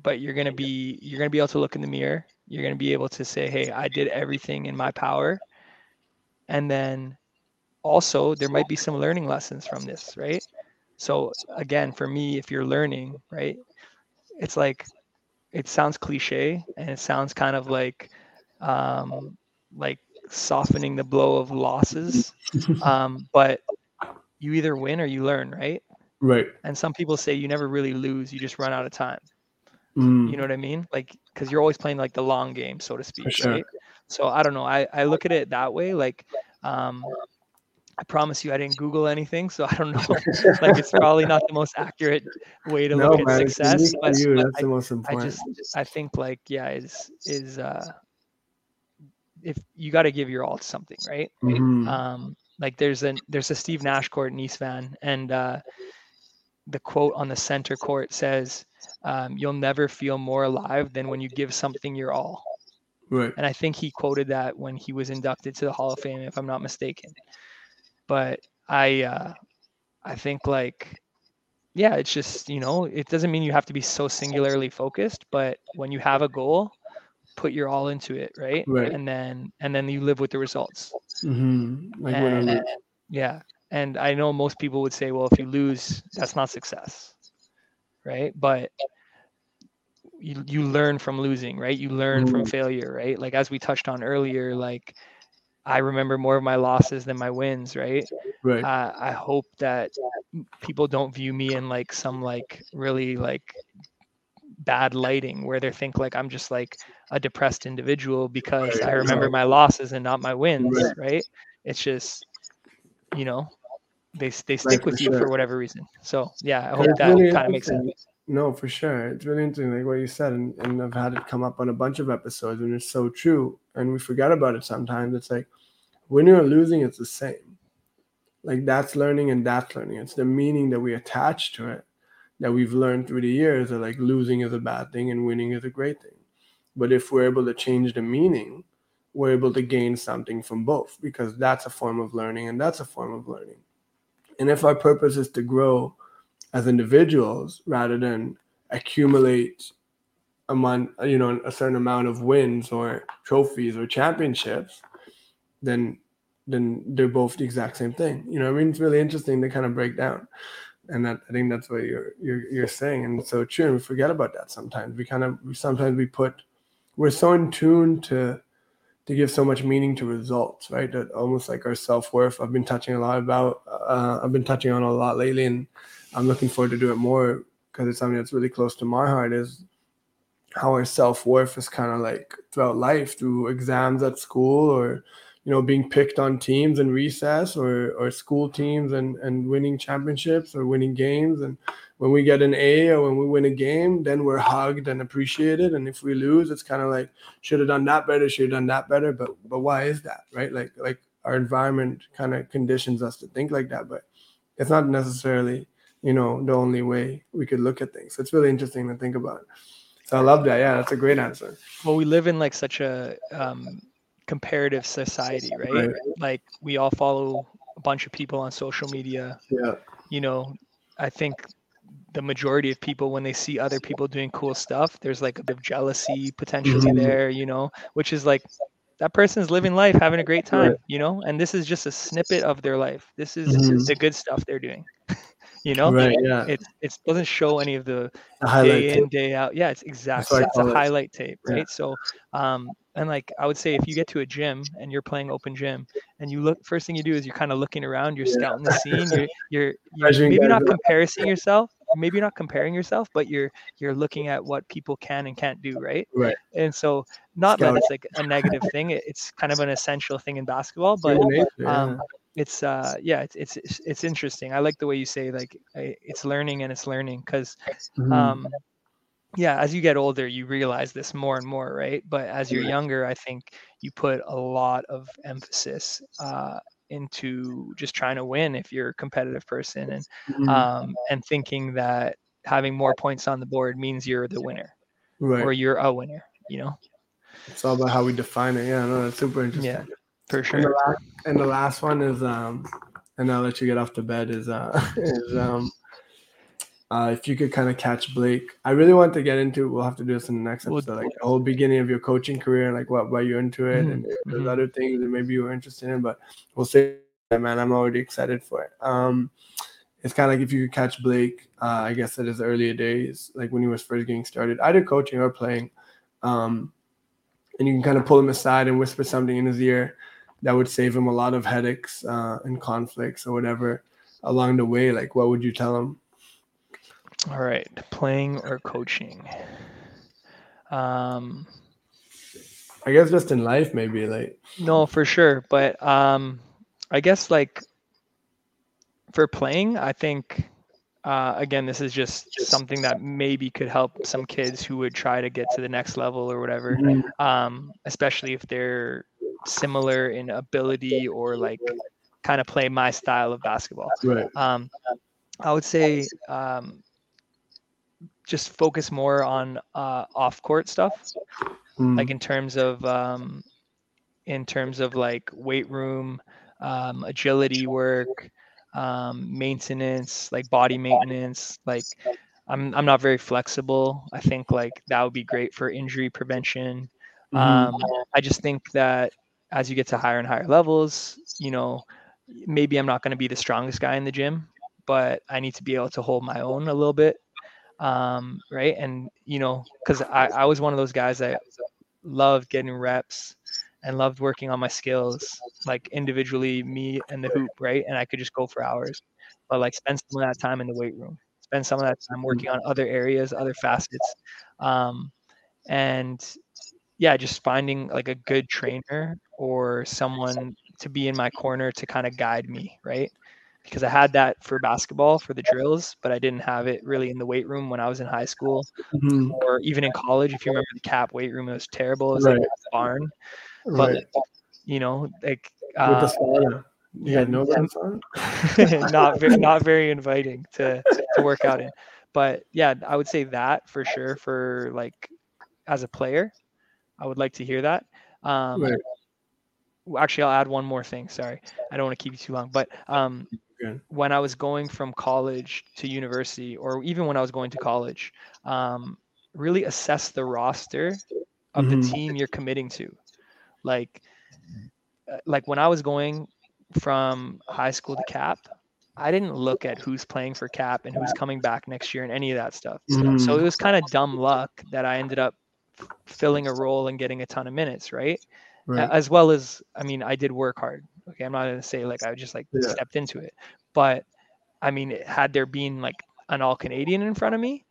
but you're going to be able to look in the mirror. You're going to be able to say, hey, I did everything in my power. And then also there might be some learning lessons from this, right? So again, for me, if you're learning, right, it's like, it sounds cliche and it sounds kind of like softening the blow of losses. But you either win or you learn, right? Right. And some people say you never really lose. You just run out of time. You know what I mean? Like, because you're always playing like the long game, so to speak, sure, right? So I don't know. I look at it that way. Like, I promise you, I didn't Google anything, so I don't know. Like, it's probably not the most accurate way to look at success. But that's the most important. I think like, yeah, is if you got to give your all to something, right? Mm-hmm. Like there's a Steve Nash court in East Van, and the quote on the center court says, you'll never feel more alive than when you give something your all. Right. And I think he quoted that when he was inducted to the Hall of Fame, if I'm not mistaken. But I think like, yeah, it's just, you know, it doesn't mean you have to be so singularly focused, but when you have a goal, put your all into it. Right. And then you live with the results. Mm-hmm. Like yeah. And I know most people would say, well, if you lose, that's not success. Right. But you learn from losing, right? You learn from failure, right? Like, as we touched on earlier, like I remember more of my losses than my wins, right? Right. I hope that people don't view me in like some like really like bad lighting where they think like I'm just like a depressed individual because I remember my losses and not my wins, right? It's just, you know, they stick with you for whatever reason. So yeah, I hope that really kind of makes sense. No, for sure. It's really interesting, like what you said, and I've had it come up on a bunch of episodes, and it's so true. And we forget about it sometimes. It's like, when you're losing, it's the same. Like that's learning and that's learning. It's the meaning that we attach to it that we've learned through the years that like losing is a bad thing and winning is a great thing. But if we're able to change the meaning, we're able to gain something from both, because that's a form of learning and that's a form of learning. And if our purpose is to grow as individuals rather than accumulate a certain amount of wins or trophies or championships, then they're both the exact same thing. You know what I mean? It's really interesting to kind of break down. And that, I think that's what you're saying. And it's so true. And we forget about that sometimes. We're so in tune to give so much meaning to results, right? That almost like our self-worth. I've been touching on a lot lately, and I'm looking forward to do it more because it's something that's really close to my heart, is how our self-worth is kind of like throughout life, through exams at school or you know, being picked on teams in recess or school teams and winning championships or winning games. And when we get an A or when we win a game, then we're hugged and appreciated. And if we lose, it's kind of like, should have done that better, should have done that better. But why is that, right? Like our environment kind of conditions us to think like that, but it's not necessarily, you know, the only way we could look at things. So it's really interesting to think about. So I love that. Yeah, that's a great answer. Well, we live in like such a comparative society, right? Like we all follow a bunch of people on social media. Yeah. You know, I think the majority of people, when they see other people doing cool stuff, there's like a bit of jealousy potentially there, you know, which is like, that person's living life, having a great time, you know, and this is just a snippet of their life. This is the good stuff they're doing. You know, it doesn't show any of the day in, day out. Yeah, it's exactly, it's a highlight tape, right? Yeah. So, and like I would say, if you get to a gym and you're playing open gym, and you look, first thing you do is you're kind of looking around, you're scouting the scene, you're maybe not comparing yourself, maybe you're not comparing yourself, but you're looking at what people can and can't do, right? Right. And so, not that it's like a negative thing; it's kind of an essential thing in basketball, but. It's it's interesting. I like the way you say like it's learning and it's learning because as you get older you realize this more and more, right? But as you're younger, I think you put a lot of emphasis into just trying to win if you're a competitive person and thinking that having more points on the board means you're the winner or you're a winner, you know. It's all about how we define it. Yeah, no, that's super interesting. Yeah. For sure. And the last one is, and I'll let you get off to bed, is if you could kind of catch Blake. I really want to get into, we'll have to do this in the next episode, like the whole beginning of your coaching career, like what brought you into it, and there's other things that maybe you were interested in, but we'll say, man, I'm already excited for it. It's kind of like if you could catch Blake, I guess at his earlier days, like when he was first getting started, either coaching or playing, and you can kind of pull him aside and whisper something in his ear that would save him a lot of headaches and conflicts or whatever along the way. Like, what would you tell him? All right. Playing or coaching? I guess just in life, maybe. Like, no, for sure. But I guess like for playing, I think, again, this is just something that maybe could help some kids who would try to get to the next level or whatever, especially if they're similar in ability or like kind of play my style of basketball. I would say just focus more on off-court stuff, like in terms of like weight room, agility work, maintenance, like body maintenance. Like I'm not very flexible. I think like that would be great for injury prevention. I just think that as you get to higher and higher levels, you know, maybe I'm not going to be the strongest guy in the gym, but I need to be able to hold my own a little bit. Right. And, you know, cause I was one of those guys that loved getting reps and loved working on my skills, like individually me and the hoop. Right. And I could just go for hours, but like spend some of that time in the weight room, spend some of that time working on other areas, other facets. And yeah, just finding like a good trainer or someone to be in my corner to kind of guide me, right? Because I had that for basketball, for the drills, but I didn't have it really in the weight room when I was in high school or even in college. If you remember the cap weight room, it was terrible. It was like a barn. But, you know, like... with the sauna. You had no sauna? Not very inviting to work out in. But, yeah, I would say that for sure for, like, as a player. I would like to hear that. Actually, I'll add one more thing. Sorry, I don't want to keep you too long. But when I was going from college to university, or even when I was going to college, really assess the roster of the team you're committing to. Like when I was going from high school to Cap, I didn't look at who's playing for Cap and who's coming back next year and any of that stuff. So it was kind of dumb luck that I ended up filling a role and getting a ton of minutes, right? As well as, I mean, I did work hard. Okay, I'm not gonna say like I just like stepped into it, but I mean, had there been like an All-Canadian in front of me,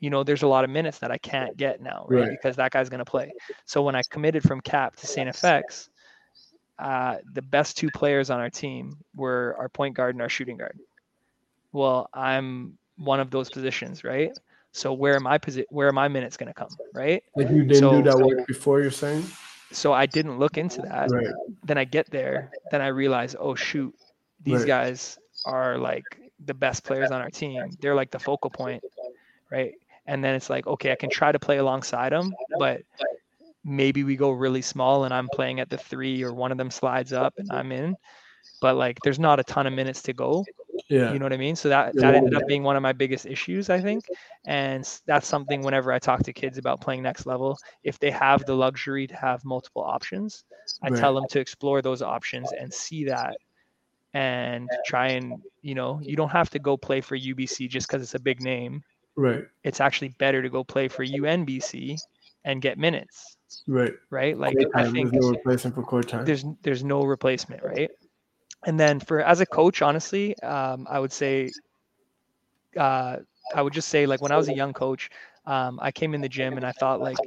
you know, there's a lot of minutes that I can't get now, right? Because that guy's gonna play. So when I committed from Cap to St. FX, the best two players on our team were our point guard and our shooting guard. Well, I'm one of those positions, right? So where are my minutes going to come, right? Like you didn't do that work before, you're saying? So I didn't look into that. Right. Then I get there. Then I realize, oh, shoot, these right. guys are like the best players on our team. They're like the focal point, right? And then it's like, okay, I can try to play alongside them, but maybe we go really small and I'm playing at the three or one of them slides up and I'm in. But like there's not a ton of minutes to go. Yeah. You know what I mean? So that ended up being one of my biggest issues, I think. And that's something whenever I talk to kids about playing next level, if they have the luxury to have multiple options, I right. tell them to explore those options and see that and try and, you know, you don't have to go play for UBC just because it's a big name. Right. It's actually better to go play for UNBC and get minutes. Right. Right. Like I think there's no replacement for court time. There's no replacement, right? And then as a coach, honestly, I would say, I would just say, like, when I was a young coach, I came in the gym and I thought, like,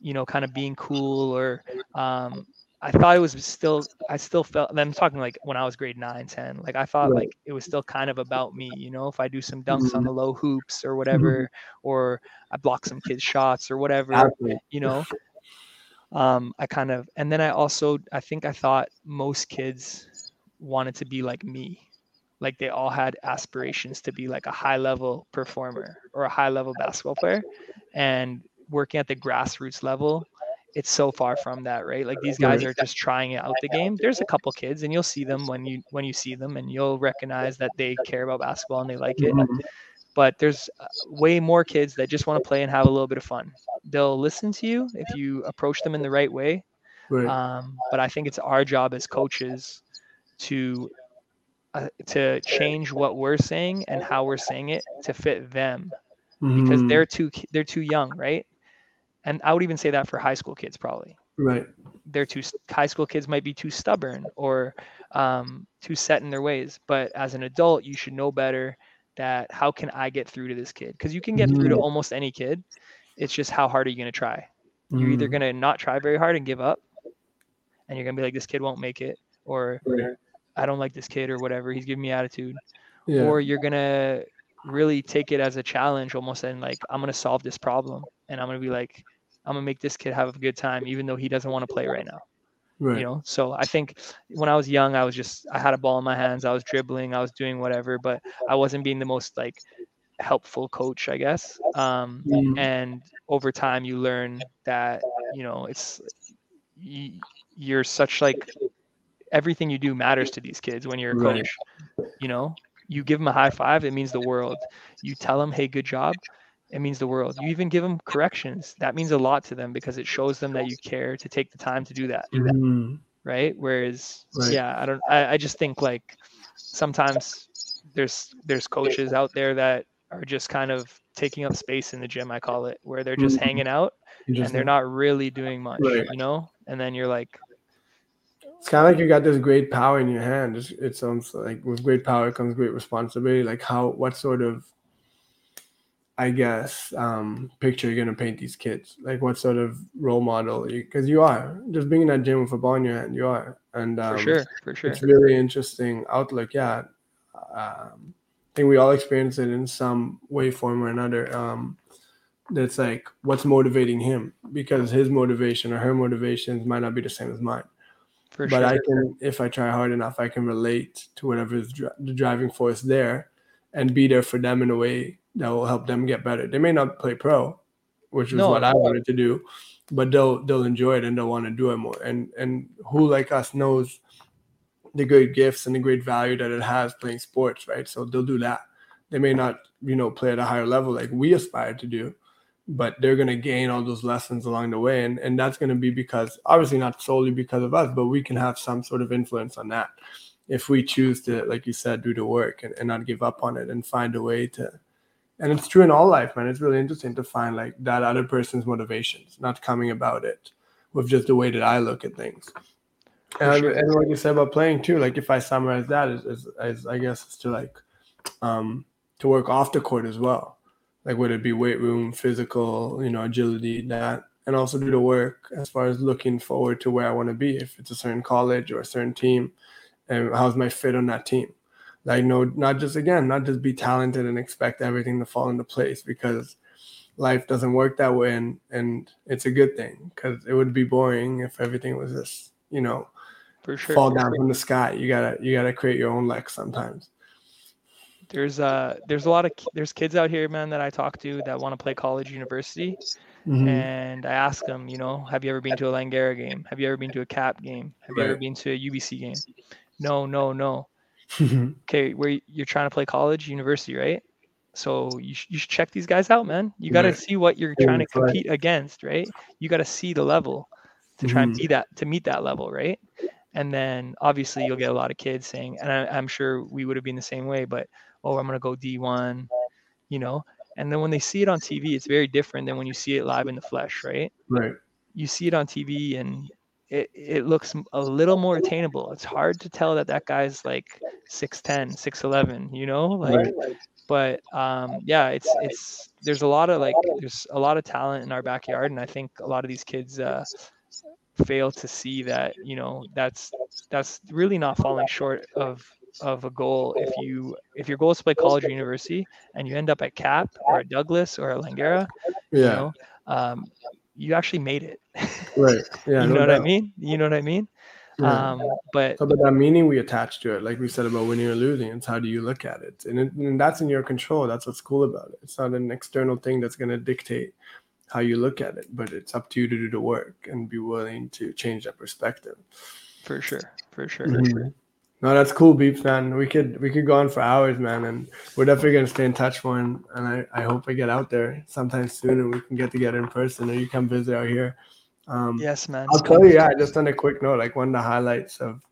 you know, kind of being cool or I still felt, and I'm talking like when I was grade 9, 10, like I thought like it was still kind of about me, you know, if I do some dunks on the low hoops or whatever, or I block some kids' shots or whatever, you know, I thought most kids wanted to be like me. Like they all had aspirations to be like a high level performer or a high level basketball player, and working at the grassroots level, it's so far from that, right? Like these guys are just trying out the game. There's a couple kids and you'll see them when you see them and you'll recognize that they care about basketball and they like it. But there's way more kids that just want to play and have a little bit of fun. They'll listen to you if you approach them in the right way. But I think it's our job as coaches to change what we're saying and how we're saying it to fit them, because they're too young, right? And I would even say that for high school kids, probably. Right. High school kids might be too stubborn or too set in their ways. But as an adult, you should know better that how can I get through to this kid? Because you can get through to almost any kid. It's just how hard are you going to try? You're either going to not try very hard and give up, and you're going to be like, this kid won't make it, or I don't like this kid or whatever. He's giving me attitude. Yeah. Or you're going to really take it as a challenge almost and like, I'm going to solve this problem. And I'm going to be like, I'm going to make this kid have a good time, even though he doesn't want to play right now. Right. You know? So I think when I was young, I had a ball in my hands. I was dribbling. I was doing whatever, but I wasn't being the most like helpful coach, I guess. And over time you learn that, you know, you're such like, everything you do matters to these kids when you're a coach. You know, you give them a high five, it means the world. You tell them, hey, good job, it means the world. You even give them corrections. That means a lot to them because it shows them that you care to take the time to do that. Right? Whereas, I just think like sometimes there's coaches out there that are just kind of taking up space in the gym, I call it, where they're just hanging out and they're not really doing much, you know? And then you're like, it's kind of like you got this great power in your hand. It sounds like with great power comes great responsibility. Like what sort of, I guess, picture you're going to paint these kids? Like what sort of role model? Because you are. Just being in that gym with a ball in your hand, you are. And for sure. It's really interesting outlook, yeah. I think we all experience it in some way, form, or another. That's like what's motivating him, because his motivation or her motivations might not be the same as mine. For but sure. I can, if I try hard enough, I can relate to whatever is the driving force there and be there for them in a way that will help them get better. They may not play pro, which is what I wanted to do, but they'll enjoy it and they'll want to do it more. And who like us knows the great gifts and the great value that it has playing sports, right? So they'll do that. They may not, you know, play at a higher level like we aspire to do, but they're going to gain all those lessons along the way. And that's going to be because, obviously not solely because of us, but we can have some sort of influence on that if we choose to, like you said, do the work and not give up on it and find a way to. And it's true in all life, man. It's really interesting to find like that other person's motivations, not coming about it with just the way that I look at things. And what you said about playing too, like if I summarize that is I guess it's to like to work off the court as well. Like, would it be weight room, physical, you know, agility, that and also do the work as far as looking forward to where I want to be, if it's a certain college or a certain team, and how's my fit on that team. Like, no, not just be talented and expect everything to fall into place, because life doesn't work that way, and it's a good thing, because it would be boring if everything was just, you know, for sure, fall down from the sky. You gotta create your own luck sometimes. There's kids out here, man, that I talk to that want to play college, university, mm-hmm. and I ask them, you know, have you ever been to a Langara game? Have you ever been to a Cap game? Have you ever been to a UBC game? No. Okay, where you're trying to play college, university, right? So you should check these guys out, man. You got to see what you're trying to compete against, right? You got to see the level to try and be that, to meet that level, right? And then obviously you'll get a lot of kids saying, and I'm sure we would have been the same way, but, oh, I'm going to go D1, you know? And then when they see it on TV, it's very different than when you see it live in the flesh, right? Right. You see it on TV and it looks a little more attainable. It's hard to tell that guy's like 6'10", 6'11", you know? Like, right. But there's a lot of talent in our backyard. And I think a lot of these kids, fail to see that, you know, that's really not falling short of a goal. If your goal is to play college or university and you end up at Cap or at Douglas or at Langara, you know, you actually made it. Right. Yeah. You know what I mean? Yeah. But that meaning we attach to it, like we said about winning or losing, it's how do you look at it? And that's in your control. That's what's cool about it. It's not an external thing that's going to dictate how you look at it, but it's up to you to do the work and be willing to change that perspective. For sure. Mm-hmm. No, that's cool, Beeps, man. We could go on for hours, man, and we're definitely gonna stay in touch more, and I hope I get out there sometime soon and we can get together in person, or you come visit out here. Yes, man. I'll tell you, just on a quick note, like one of the highlights of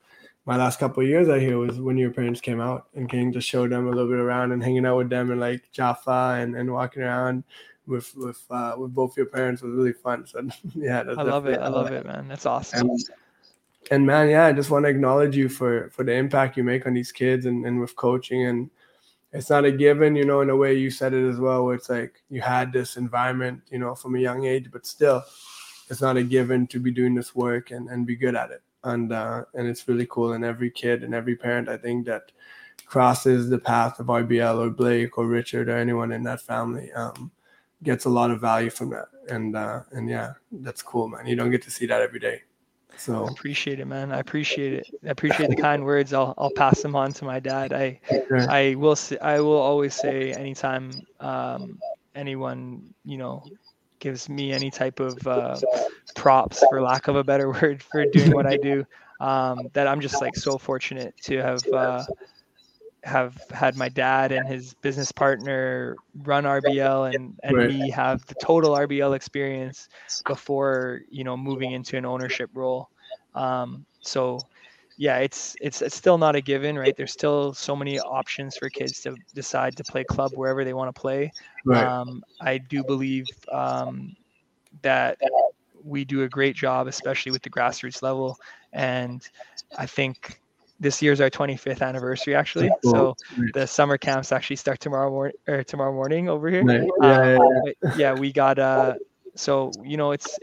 my last couple of years out here was when your parents came out and getting to show them a little bit around and hanging out with them and like Jaffa and walking around with both your parents was really fun. So yeah, that's I love it, man. That's awesome. And man, yeah, I just want to acknowledge you for the impact you make on these kids and with coaching. And it's not a given, you know, in a way you said it as well, where it's like you had this environment, you know, from a young age, but still it's not a given to be doing this work and be good at it. And it's really cool. And every kid and every parent, I think, that crosses the path of RBL or Blake or Richard or anyone in that family, gets a lot of value from that. And yeah, that's cool, man. You don't get to see that every day. So appreciate it, man. I appreciate the kind words. I'll pass them on to my dad. I will always say, anytime anyone, you know, gives me any type of props, for lack of a better word, for doing what I do, that I'm just like so fortunate to have had my dad and his business partner run RBL and me have the total RBL experience before, you know, moving into an ownership role. So yeah, it's still not a given, right? There's still so many options for kids to decide to play club wherever they want to play. Right. I do believe that we do a great job, especially with the grassroots level. And I think this year's our 25th anniversary, actually. Cool. So the summer camps actually start tomorrow morning over here. Nice. Yeah, we got so, you know, it's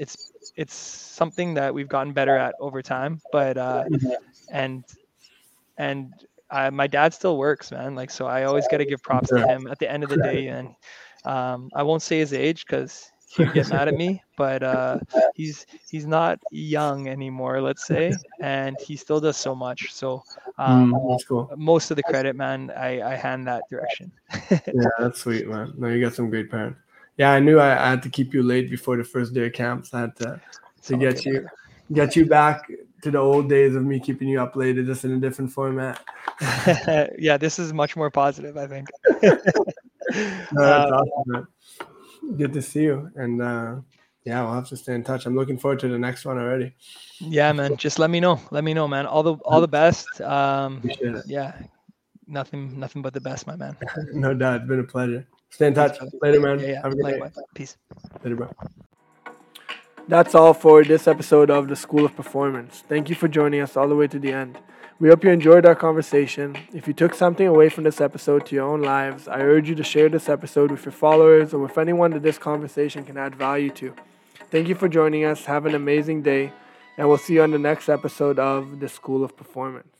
something that we've gotten better at over time. But and my dad still works, man. Like, so I always got to give props to him at the end of the day. And I won't say his age because he'd get mad at me, but he's not young anymore, let's say, and he still does so much. So that's cool. Most of the credit, man, I hand that direction. Yeah, that's sweet, man. No, you got some great parents. Yeah, I knew I had to keep you late before the first day of camps. I had to get you back to the old days of me keeping you up late, just in a different format. Yeah, this is much more positive, I think. No, that's awesome, man. Good to see you, and yeah, we'll have to stay in touch. I'm looking forward to the next one already. Yeah, man, just let me know, man. All the best. Yeah, nothing but the best, my man. No doubt, it's been a pleasure. Stay in touch. Thanks, later, man. Yeah. Have a good day. Peace. Later, bro. That's all for this episode of the School of Performance. Thank you for joining us all the way to the end. We hope you enjoyed our conversation. If you took something away from this episode to your own lives, I urge you to share this episode with your followers or with anyone that this conversation can add value to. Thank you for joining us. Have an amazing day, and we'll see you on the next episode of The School of Performance.